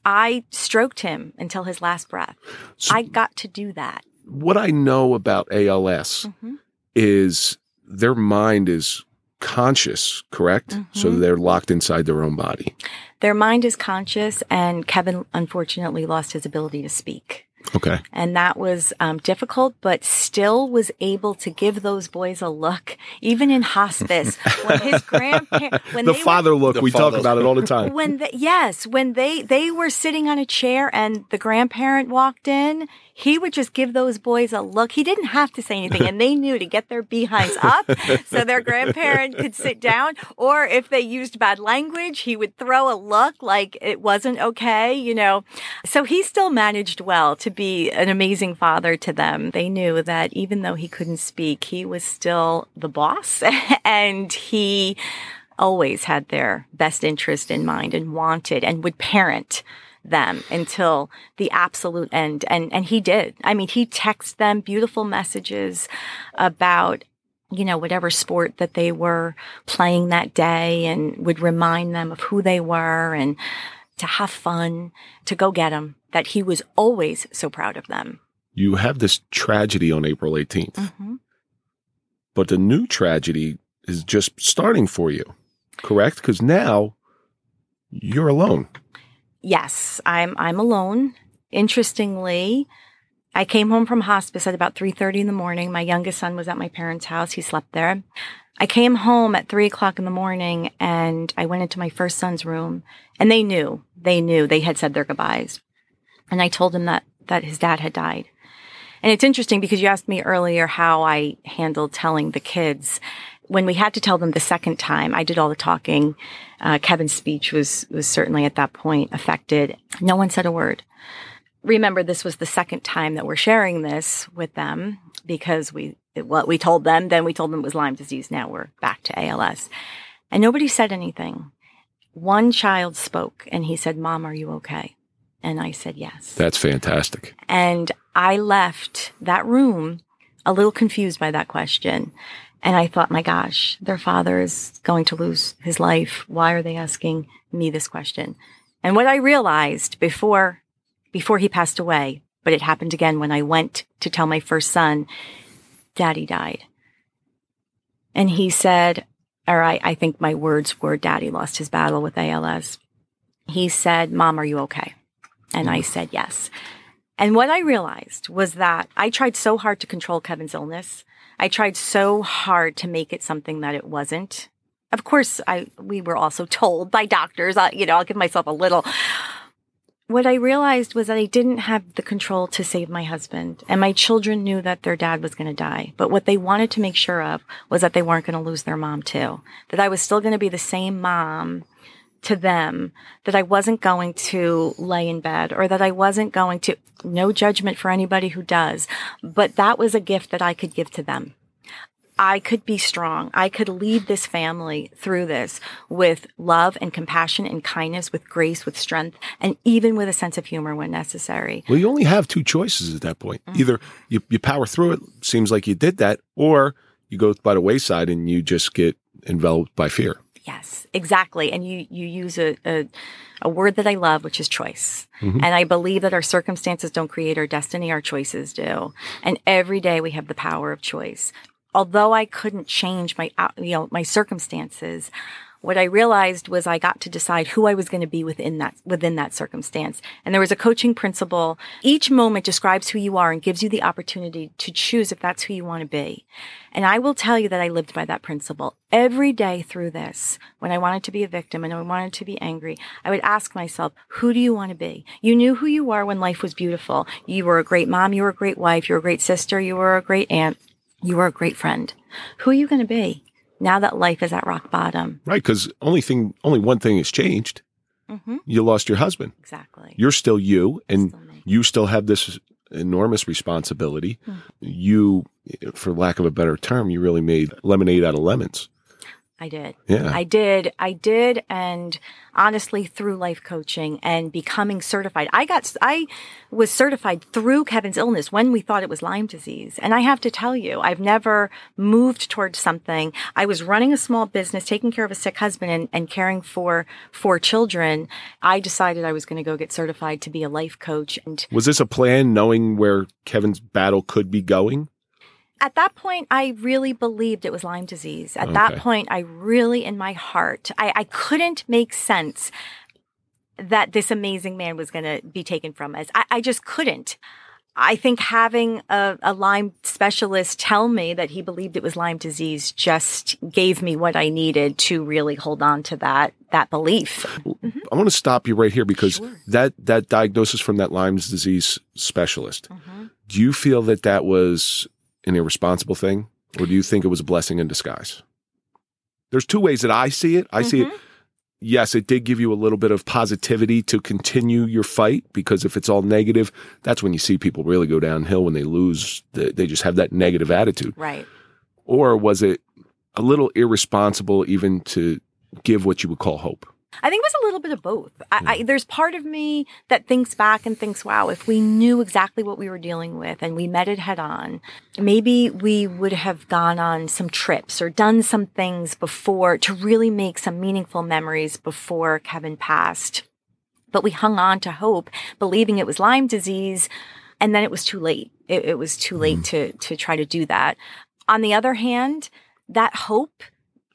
I stroked him until his last breath. So I got to do that. What I know about A L S mm-hmm. is their mind is conscious, correct? Mm-hmm. So they're locked inside their own body. Their mind is conscious, and Kevin unfortunately lost his ability to speak. Okay. And that was um, difficult, but still was able to give those boys a look, even in hospice. When his grandparents, the they father were, look, the we father. talk about it all the time. When the, yes, when they, they were sitting on a chair and the grandparent walked in, he would just give those boys a look. He didn't have to say anything, and they knew to get their behinds up so their grandparent could sit down. Or if they used bad language, he would throw a look like it wasn't okay, you know. So he still managed well to be an amazing father to them. They knew that even though he couldn't speak, he was still the boss, and he always had their best interest in mind and wanted and would parent them until the absolute end. And and he did. I mean, he texted them beautiful messages about, you know, whatever sport that they were playing that day and would remind them of who they were and to have fun, to go get them, that he was always so proud of them. You have this tragedy on April eighteenth, mm-hmm. but the new tragedy is just starting for you, correct? Because now you're alone. Yes, I'm I'm alone. Interestingly, I came home from hospice at about three thirty in the morning. My youngest son was at my parents' house. He slept there. I came home at three o'clock in the morning, and I went into my first son's room, and they knew. They knew. They had said their goodbyes. And I told him that, that his dad had died. And it's interesting because you asked me earlier how I handled telling the kids. When we had to tell them the second time, I did all the talking. Uh, Kevin's speech was was certainly at that point affected. No one said a word. Remember, this was the second time that we're sharing this with them because we what we told them, then we told them it was Lyme disease. Now we're back to A L S. And nobody said anything. One child spoke, and he said, "Mom, are you okay?" And I said, "Yes." That's fantastic. And I left that room a little confused by that question. And I thought, my gosh, their father is going to lose his life. Why are they asking me this question? And what I realized before before he passed away, but it happened again when I went to tell my first son, Daddy died. And he said, all right, I think my words were Daddy lost his battle with A L S. He said, Mom, are you okay? And I said, yes. And what I realized was that I tried so hard to control Kevin's illness. I tried so hard to make it something that it wasn't. Of course, I we were also told by doctors, I, you know, I'll give myself a little. What I realized was that I didn't have the control to save my husband. And my children knew that their dad was going to die. But what they wanted to make sure of was that they weren't going to lose their mom too. That I was still going to be the same mom to them, that I wasn't going to lay in bed or that I wasn't going to, no judgment for anybody who does, but that was a gift that I could give to them. I could be strong. I could lead this family through this with love and compassion and kindness, with grace, with strength, and even with a sense of humor when necessary. Well, you only have two choices at that point. Mm-hmm. Either you, you power through it, seems like you did that, or you go by the wayside and you just get enveloped by fear. Yes, exactly. And you, you use a, a, a word that I love, which is choice. Mm-hmm. And I believe that our circumstances don't create our destiny, our choices do. And every day we have the power of choice. Although I couldn't change my, you know, my circumstances, what I realized was I got to decide who I was going to be within that, within that circumstance. And there was a coaching principle. Each moment describes who you are and gives you the opportunity to choose if that's who you want to be. And I will tell you that I lived by that principle. Every day through this, when I wanted to be a victim and I wanted to be angry, I would ask myself, who do you want to be? You knew who you are when life was beautiful. You were a great mom. You were a great wife. You were a great sister. You were a great aunt. You were a great friend. Who are you going to be now that life is at rock bottom? Right, because only thing, only one thing has changed. Mm-hmm. You lost your husband. Exactly. You're still you, and still you still have this enormous responsibility. Mm-hmm. You, for lack of a better term, you really made lemonade out of lemons. I did. Yeah. I did. I did. And honestly, through life coaching and becoming certified, I got, I was certified through Kevin's illness when we thought it was Lyme disease. And I have to tell you, I've never moved towards something. I was running a small business, taking care of a sick husband and, and caring for four children. I decided I was going to go get certified to be a life coach. And was this a plan, knowing where Kevin's battle could be going? At that point, I really believed it was Lyme disease. At okay. that point, I really, in my heart, I, I couldn't make sense that this amazing man was going to be taken from us. I, I just couldn't. I think having a, a Lyme specialist tell me that he believed it was Lyme disease just gave me what I needed to really hold on to that that belief. Mm-hmm. I want to stop you right here because sure. that, that diagnosis from that Lyme disease specialist, mm-hmm. do you feel that that was an irresponsible thing, or do you think it was a blessing in disguise? There's two ways that I see it. I mm-hmm. see it, yes, it did give you a little bit of positivity to continue your fight, because if it's all negative, that's when you see people really go downhill, when they lose, the, they just have that negative attitude. Right. Or was it a little irresponsible even to give what you would call hope? I think it was a little bit of both. I, I, there's part of me that thinks back and thinks, wow, if we knew exactly what we were dealing with and we met it head on, maybe we would have gone on some trips or done some things before to really make some meaningful memories before Kevin passed. But we hung on to hope, believing it was Lyme disease, and then it was too late. It, it was too late to, to try to do that. On the other hand, that hope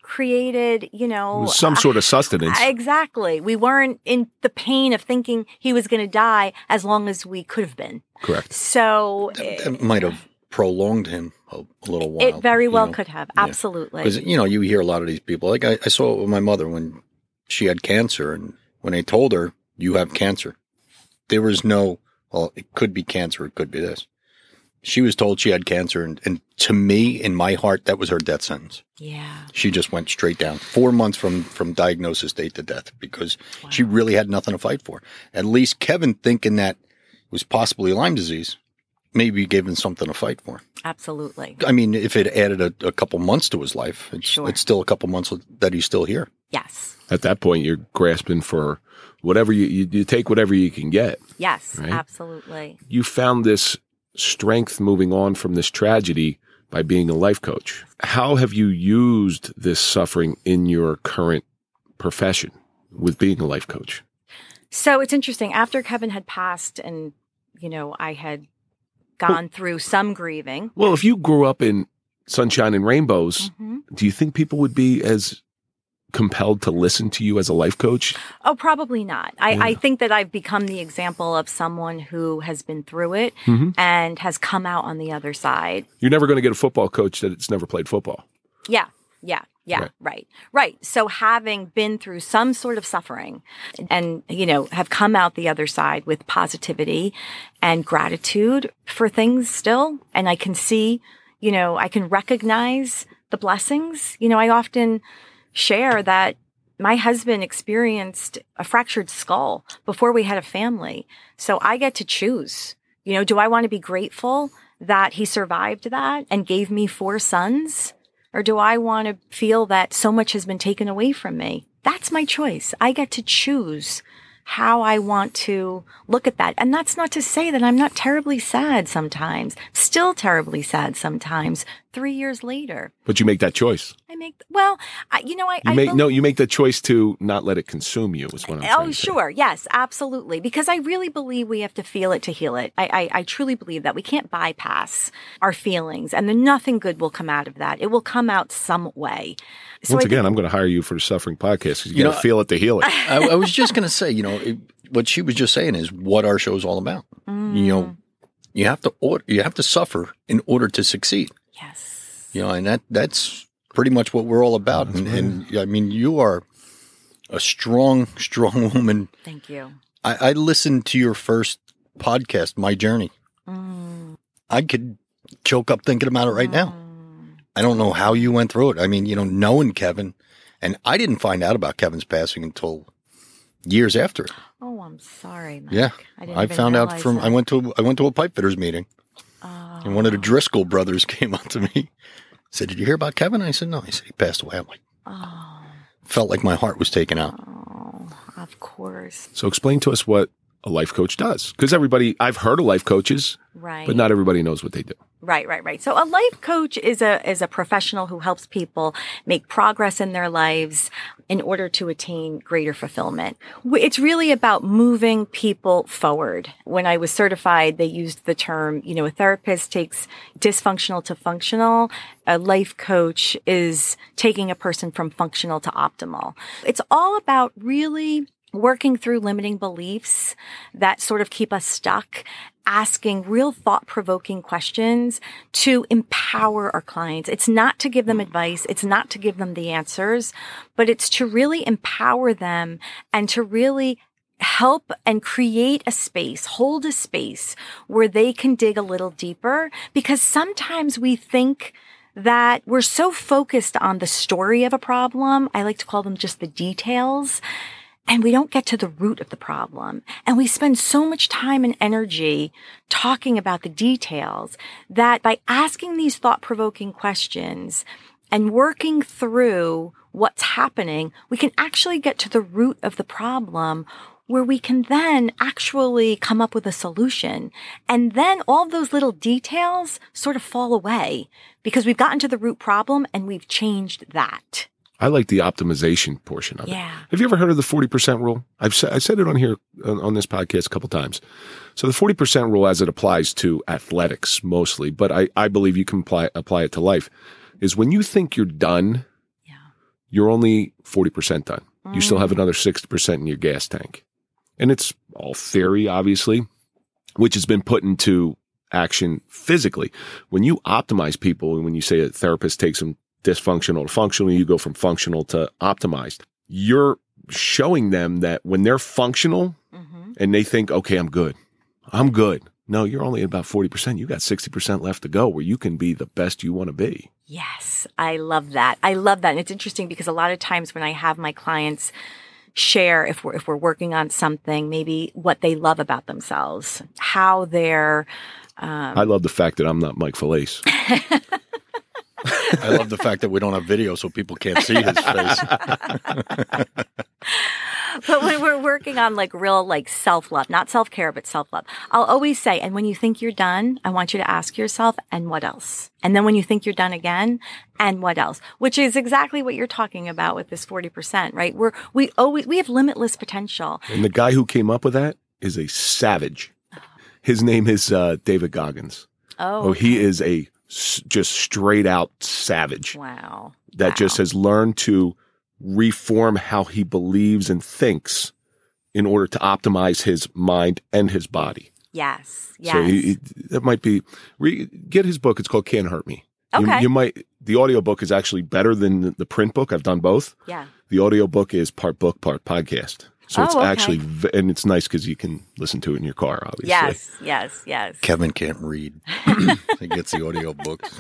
created, you know, some sort of sustenance. Exactly. We weren't in the pain of thinking he was going to die as long as we could have been. Correct. So it, it might have prolonged him a little while. It very well you know? could have. Absolutely. Because, yeah. you know, you hear a lot of these people. Like I, I saw it with my mother when she had cancer, and when they told her, you have cancer, there was no, well, it could be cancer, it could be this. She was told she had cancer, and, and to me, in my heart, that was her death sentence. Yeah. She just went straight down. Four months from, from diagnosis date to death, because wow. she really had nothing to fight for. At least Kevin, thinking that it was possibly Lyme disease, maybe gave him something to fight for. Absolutely. I mean, if it added a, a couple months to his life, it's, sure. it's still a couple months that he's still here. Yes. At that point, you're grasping for whatever you, you, you take whatever you can get. Yes, right? Absolutely. You found this strength moving on from this tragedy by being a life coach. How have you used this suffering in your current profession with being a life coach? So it's interesting. After Kevin had passed and, you know, I had gone well, through some grieving. Well, if you grew up in sunshine and rainbows, mm-hmm. do you think people would be as compelled to listen to you as a life coach? Oh, probably not. I, yeah. I think that I've become the example of someone who has been through it mm-hmm. and has come out on the other side. You're never going to get a football coach that's never played football. Yeah, yeah, yeah, right. right, right. So having been through some sort of suffering and, you know, have come out the other side with positivity and gratitude for things still, and I can see, you know, I can recognize the blessings. You know, I often share that my husband experienced a fractured skull before we had a family. So I get to choose, you know, do I want to be grateful that he survived that and gave me four sons? Or do I want to feel that so much has been taken away from me? That's my choice. I get to choose how I want to look at that. And that's not to say that I'm not terribly sad sometimes, still terribly sad sometimes, three years later. But you make that choice. I make, well, I, you know, I, you I make, no, you make the choice to not let it consume you is what I'm saying. Oh, sure. Yes, absolutely. Because I really believe we have to feel it to heal it. I, I, I truly believe that we can't bypass our feelings, and then nothing good will come out of that. It will come out some way. So Once I again, think, I'm going to hire you for the Suffering Podcast because you, you got to feel it to heal it. I, I was just going to say, you know, it, what she was just saying is what our show's all about. Mm. You know, you have to order, you have to suffer in order to succeed. Yes. You know, and that that's pretty much what we're all about. And, and I mean, you are a strong, strong woman. Thank you. I, I listened to your first podcast, My Journey. Mm. I could choke up thinking about it right mm. now. I don't know how you went through it. I mean, you know, knowing Kevin, and I didn't find out about Kevin's passing until years after. Oh, I'm sorry, Mike. Yeah, I, didn't I found out from that. I went to I went to a pipe fitters meeting. Oh. And one of the Driscoll brothers came up to me, said, "Did you hear about Kevin?" I said, "No." He said, "He passed away." I'm like, "Oh." Felt like my heart was taken out. Oh, of course. So explain to us what a life coach does, because everybody, I've heard of life coaches, right? But not everybody knows what they do. Right, right, right. So a life coach is a is a professional who helps people make progress in their lives in order to attain greater fulfillment. It's really about moving people forward. When I was certified, they used the term, you know, a therapist takes dysfunctional to functional. A life coach is taking a person from functional to optimal. It's all about really working through limiting beliefs that sort of keep us stuck, asking real thought-provoking questions to empower our clients. It's not to give them advice. It's not to give them the answers, but it's to really empower them and to really help and create a space, hold a space where they can dig a little deeper, because sometimes we think that we're so focused on the story of a problem. I like to call them just the details. And we don't get to the root of the problem. And we spend so much time and energy talking about the details that by asking these thought-provoking questions and working through what's happening, we can actually get to the root of the problem, where we can then actually come up with a solution. And then all those little details sort of fall away because we've gotten to the root problem and we've changed that. I like the optimization portion of it. Yeah. Have you ever heard of the forty percent rule? I've sa- I said it on here, on, on this podcast a couple times. So the forty percent rule, as it applies to athletics mostly, but I, I believe you can apply, apply it to life, is when you think you're done, yeah. you're only forty percent done. Mm. You still have another sixty percent in your gas tank. And it's all theory, obviously, which has been put into action physically. When you optimize people, and when you say a therapist takes them dysfunctional to functional, you go from functional to optimized. You're showing them that when they're functional mm-hmm. and they think, okay, I'm good, I'm good. No, you're only at about forty percent. You got sixty percent left to go where you can be the best you want to be. Yes, I love that. I love that. And it's interesting because a lot of times when I have my clients share, if we're, if we're working on something, maybe what they love about themselves, how they're... Um, I love the fact that I'm not Mike Felice. I love the fact that we don't have video so people can't see his face. But when we're working on like real like self-love, not self-care, but self-love, I'll always say, and when you think you're done, I want you to ask yourself, and what else? And then when you think you're done again, and what else? Which is exactly what you're talking about with this forty percent, right? We're, we always, we have limitless potential. And the guy who came up with that is a savage. His name is uh, David Goggins. Oh. Oh, he is a... just straight out savage. Wow. That wow. just has learned to reform how he believes and thinks in order to optimize his mind and his body. Yes. Yes. So he, he, that might be, re, get his book. It's called Can't Hurt Me. Okay. You, you might, the audiobook is actually better than the, the print book. I've done both. Yeah. The audiobook is part book, part podcast. So oh, it's okay. actually, and it's nice because you can listen to it in your car, obviously. Yes, yes, yes. Kevin can't read. He gets the audio books.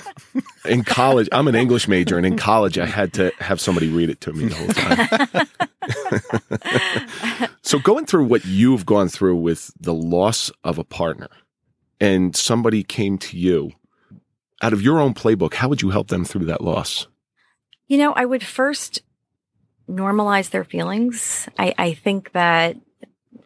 In college, I'm an English major, and in college I had to have somebody read it to me the whole time. So going through what you've gone through with the loss of a partner, and somebody came to you, out of your own playbook, how would you help them through that loss? You know, I would first... normalize their feelings. I, I think that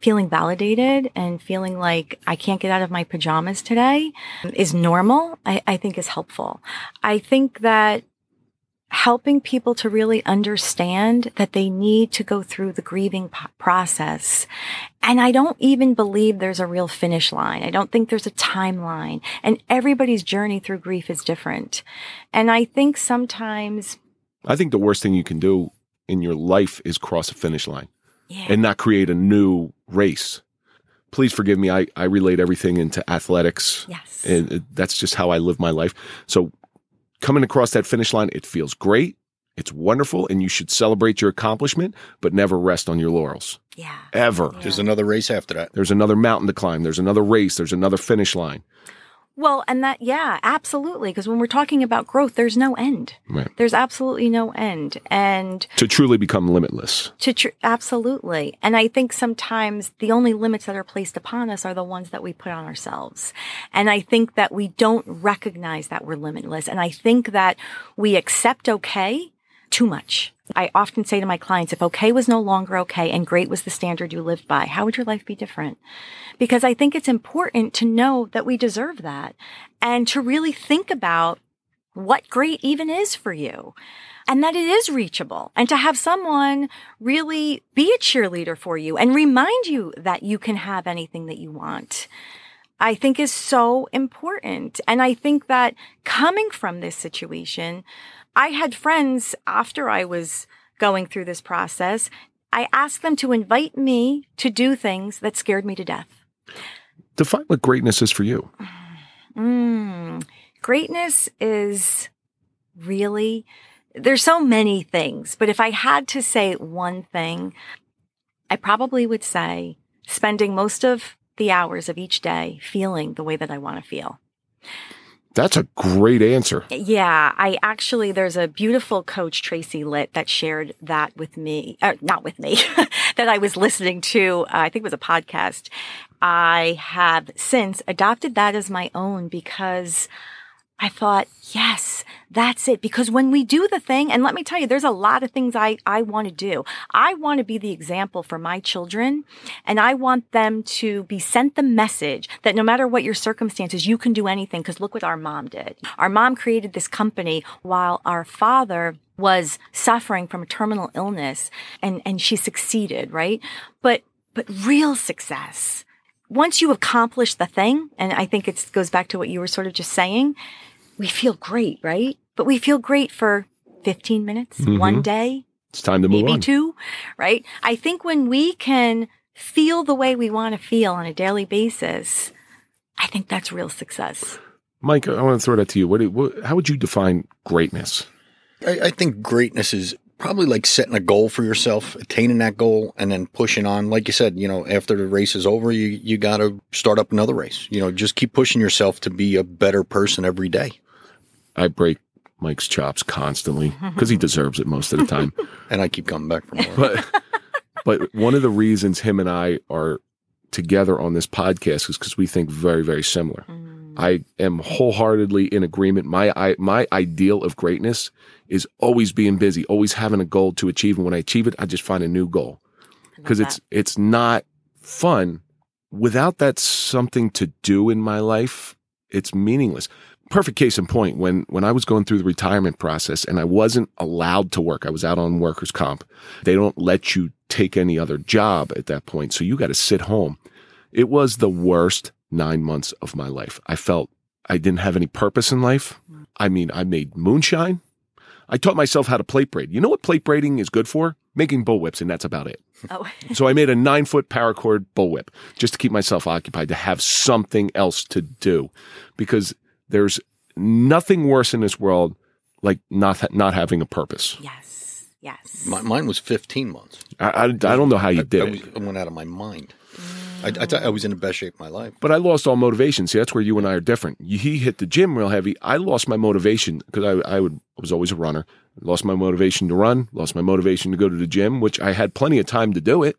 feeling validated and feeling like I can't get out of my pajamas today is normal, I, I think is helpful. I think that helping people to really understand that they need to go through the grieving po- process. And I don't even believe there's a real finish line. I don't think there's a timeline. And everybody's journey through grief is different. And I think sometimes... I think the worst thing you can do in your life is cross a finish line yeah. and not create a new race. Please forgive me. I, I relate everything into athletics. Yes. And that's just how I live my life. So coming across that finish line, it feels great. It's wonderful. And you should celebrate your accomplishment, but never rest on your laurels. Yeah. Ever. Yeah. There's another race after that. There's another mountain to climb. There's another race. There's another finish line. Well, and that, yeah, absolutely. Because when we're talking about growth, there's no end. Right. There's absolutely no end. And to truly become limitless. To tr- Absolutely. And I think sometimes the only limits that are placed upon us are the ones that we put on ourselves. And I think that we don't recognize that we're limitless. And I think that we accept okay too much. I often say to my clients, if okay was no longer okay and great was the standard you lived by, how would your life be different? Because I think it's important to know that we deserve that and to really think about what great even is for you and that it is reachable and to have someone really be a cheerleader for you and remind you that you can have anything that you want. I think is so important. And I think that coming from this situation, I had friends after I was going through this process, I asked them to invite me to do things that scared me to death. Define what greatness is for you. Mm, greatness is really, there's so many things, but if I had to say one thing, I probably would say spending most of the hours of each day feeling the way that I want to feel. That's a great answer. Yeah. I actually, there's a beautiful coach, Tracy Litt, that shared that with me, uh, not with me, that I was listening to, uh, I think it was a podcast. I have since adopted that as my own because I thought, yes, that's it. Because when we do the thing, and let me tell you, there's a lot of things I, I want to do. I want to be the example for my children, and I want them to be sent the message that no matter what your circumstances, you can do anything, because look what our mom did. Our mom created this company while our father was suffering from a terminal illness, and, and she succeeded, right? But but real success. Once you accomplish the thing, and I think it goes back to what you were sort of just saying, we feel great, right? But we feel great for fifteen minutes, mm-hmm. one day. It's time to move on. Maybe two, right? I think when we can feel the way we want to feel on a daily basis, I think that's real success. Mike, I want to throw that to you. What, do, what how would you define greatness? I, I think greatness is probably like setting a goal for yourself, attaining that goal, and then pushing on. Like you said, you know, after the race is over, you, you got to start up another race. You know, just keep pushing yourself to be a better person every day. I break Mike's chops constantly because he deserves it most of the time. And I keep coming back for more. But, but one of the reasons him and I are together on this podcast is because we think very, very similar. Mm. I am wholeheartedly in agreement. My I, my ideal of greatness is always being busy, always having a goal to achieve. And when I achieve it, I just find a new goal because it's it's not fun. Without that something to do in my life, it's meaningless. Perfect case in point, when when I was going through the retirement process and I wasn't allowed to work, I was out on workers' comp. They don't let you take any other job at that point, so you got to sit home. It was the worst nine months of my life. I felt I didn't have any purpose in life. I mean, I made moonshine. I taught myself how to plate braid. You know what plate braiding is good for? Making bullwhips, and that's about it. Oh. So I made a nine-foot paracord bullwhip just to keep myself occupied, to have something else to do, because there's nothing worse in this world like not ha- not having a purpose. Yes, yes. My, mine was fifteen months. I, I, I don't know how you I, did I was, it. I went out of my mind. I, I, th- I was in the best shape of my life. But I lost all motivation. See, that's where you and I are different. He hit the gym real heavy. I lost my motivation because I, I would was always a runner. I lost my motivation to run, lost my motivation to go to the gym, which I had plenty of time to do it.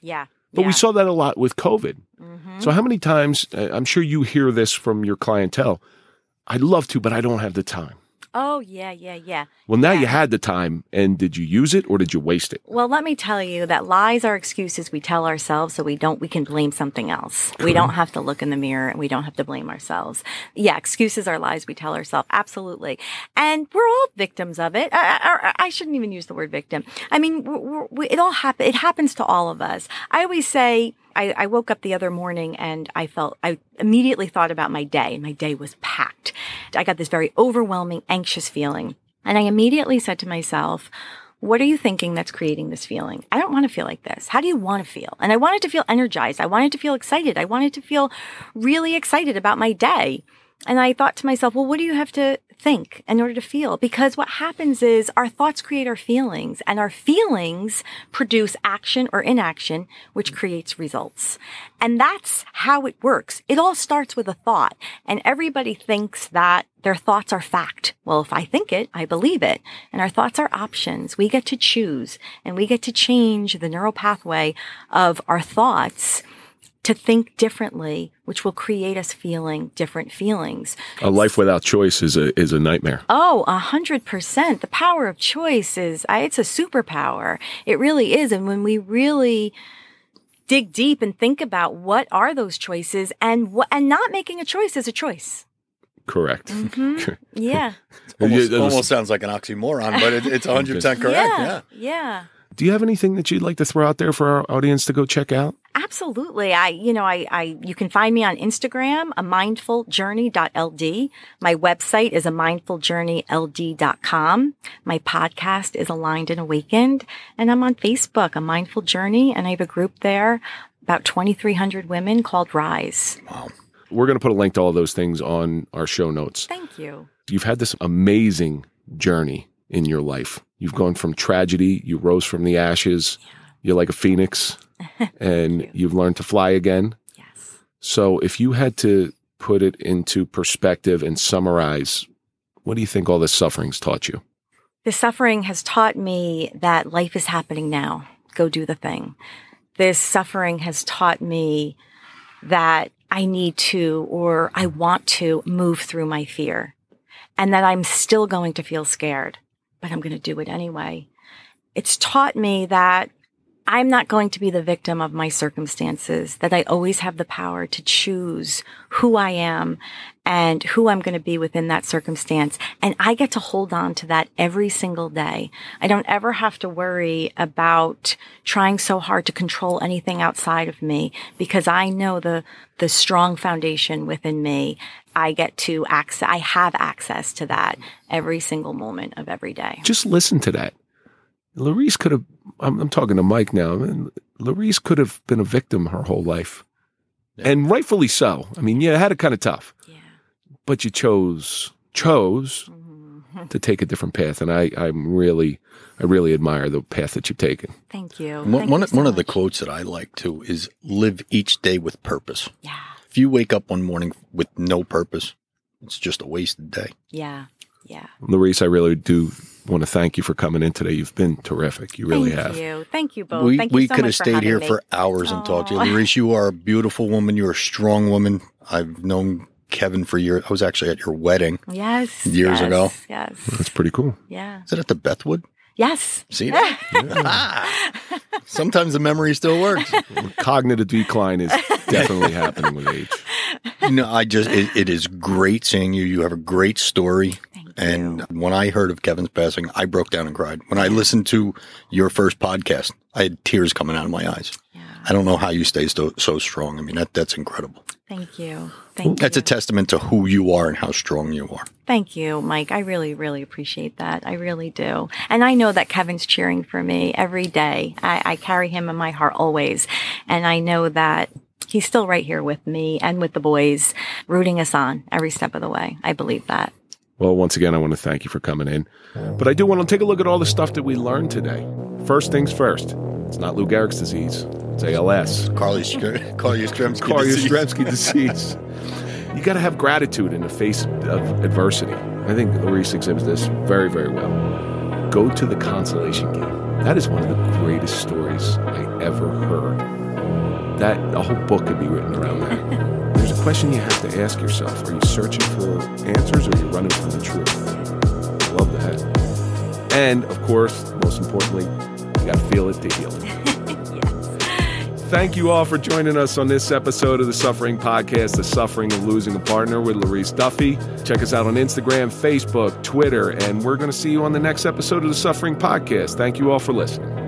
Yeah. But yeah. We saw that a lot with COVID. Mm-hmm. So how many times, I'm sure you hear this from your clientele, I'd love to, but I don't have the time. Oh, yeah, yeah, yeah. Well, now yeah. you had the time, and did you use it or did you waste it? Well, let me tell you that lies are excuses we tell ourselves so we don't, we can blame something else. Cool. We don't have to look in the mirror and we don't have to blame ourselves. Yeah, excuses are lies we tell ourselves. Absolutely. And we're all victims of it. I, I, I shouldn't even use the word victim. I mean, we're, we, it all happen, it happens to all of us. I always say, I, I woke up the other morning and I felt, I immediately thought about my day, and my day was packed. I got this very overwhelming, anxious feeling. And I immediately said to myself, what are you thinking that's creating this feeling? I don't want to feel like this. How do you want to feel? And I wanted to feel energized. I wanted to feel excited. I wanted to feel really excited about my day. And I thought to myself, well, what do you have to think in order to feel? Because what happens is our thoughts create our feelings, and our feelings produce action or inaction, which creates results. And that's how it works. It all starts with a thought, and everybody thinks that their thoughts are fact. Well, if I think it, I believe it. And our thoughts are options. We get to choose, and we get to change the neural pathway of our thoughts to think differently, which will create us feeling different feelings. A life without choice is a is a nightmare. Oh, a hundred percent. The power of choice is, it's a superpower. It really is. And when we really dig deep and think about what are those choices, and what, and not making a choice is a choice. Correct. Mm-hmm. Yeah. Almost, almost sounds like an oxymoron, but it, it's a hundred percent correct. Yeah. Yeah. Yeah. Do you have anything that you'd like to throw out there for our audience to go check out? Absolutely. I, you know, I, I, you can find me on Instagram, a mindful journey dot l d. My website is a mindful journey l d dot com. My podcast is Aligned and Awakened. And I'm on Facebook, A Mindful Journey. And I have a group there, about twenty-three hundred women, called Rise. Wow. We're going to put a link to all those things on our show notes. Thank you. You've had this amazing journey in your life. You've gone from tragedy, you rose from the ashes, you're like a phoenix, and you. you've learned to fly again. Yes. So if you had to put it into perspective and summarize, what do you think all this suffering's taught you? The suffering has taught me that life is happening now. Go do the thing. This suffering has taught me that I need to, or I want to, move through my fear, and that I'm still going to feel scared, but I'm going to do it anyway. It's taught me that I'm not going to be the victim of my circumstances, that I always have the power to choose who I am and who I'm going to be within that circumstance. And I get to hold on to that every single day. I don't ever have to worry about trying so hard to control anything outside of me, because I know the the strong foundation within me. I get to access, I have access to that every single moment of every day. Just listen to that. Laurice could have, I'm, I'm talking to Mike now, and Laurice could have been a victim her whole life. Yeah. And rightfully so. I mean, yeah, it had it kind of tough. Yeah. But you chose, chose mm-hmm. to take a different path. And I, I'm really, I really admire the path that you've taken. Thank you. One, Thank one, you so one of the quotes that I like too is, live each day with purpose. Yeah. If you wake up one morning with no purpose, it's just a wasted day. Yeah. Yeah. Laurice, I really do want to thank you for coming in today. You've been terrific. You really thank have. Thank you. Thank you both. We, thank you we so could much have stayed here me. for hours and Aww. talked to you. Laurice, you are a beautiful woman. You're a strong woman. I've known Kevin for years. I was actually at your wedding. Yes. Years yes, ago. Yes. That's pretty cool. Yeah. Is it at the Bethwood? Yes. See that? Yeah. Sometimes the memory still works. Cognitive decline is definitely happening with age. You know, I just, it, it is great seeing you. You have a great story. Thank and you. When I heard of Kevin's passing, I broke down and cried. When I listened to your first podcast, I had tears coming out of my eyes. Yeah. I don't know how you stay so, so strong. I mean, that that's incredible. Thank you. Thank That's you. a testament to who you are and how strong you are. Thank you, Mike. I really, really appreciate that. I really do. And I know that Kevin's cheering for me every day. I, I carry him in my heart always. And I know that he's still right here with me and with the boys, rooting us on every step of the way. I believe that. Well, once again, I want to thank you for coming in. But I do want to take a look at all the stuff that we learned today. First things first, it's not Lou Gehrig's disease. It's A L S. Karl-Yastremsky disease. You got to have gratitude in the face of adversity. I think Laurice exhibits this very, very well. Go to the consolation game. That is one of the greatest stories I ever heard. That a whole book could be written around that. There's a question you have to ask yourself. Are you searching for answers, or are you running from the truth? head. And, of course, most importantly, you got to feel it to heal it. Yes. Thank you all for joining us on this episode of The Suffering Podcast, The Suffering of Losing a Partner with Laurice Duffy. Check us out on Instagram, Facebook, Twitter, and we're going to see you on the next episode of The Suffering Podcast. Thank you all for listening.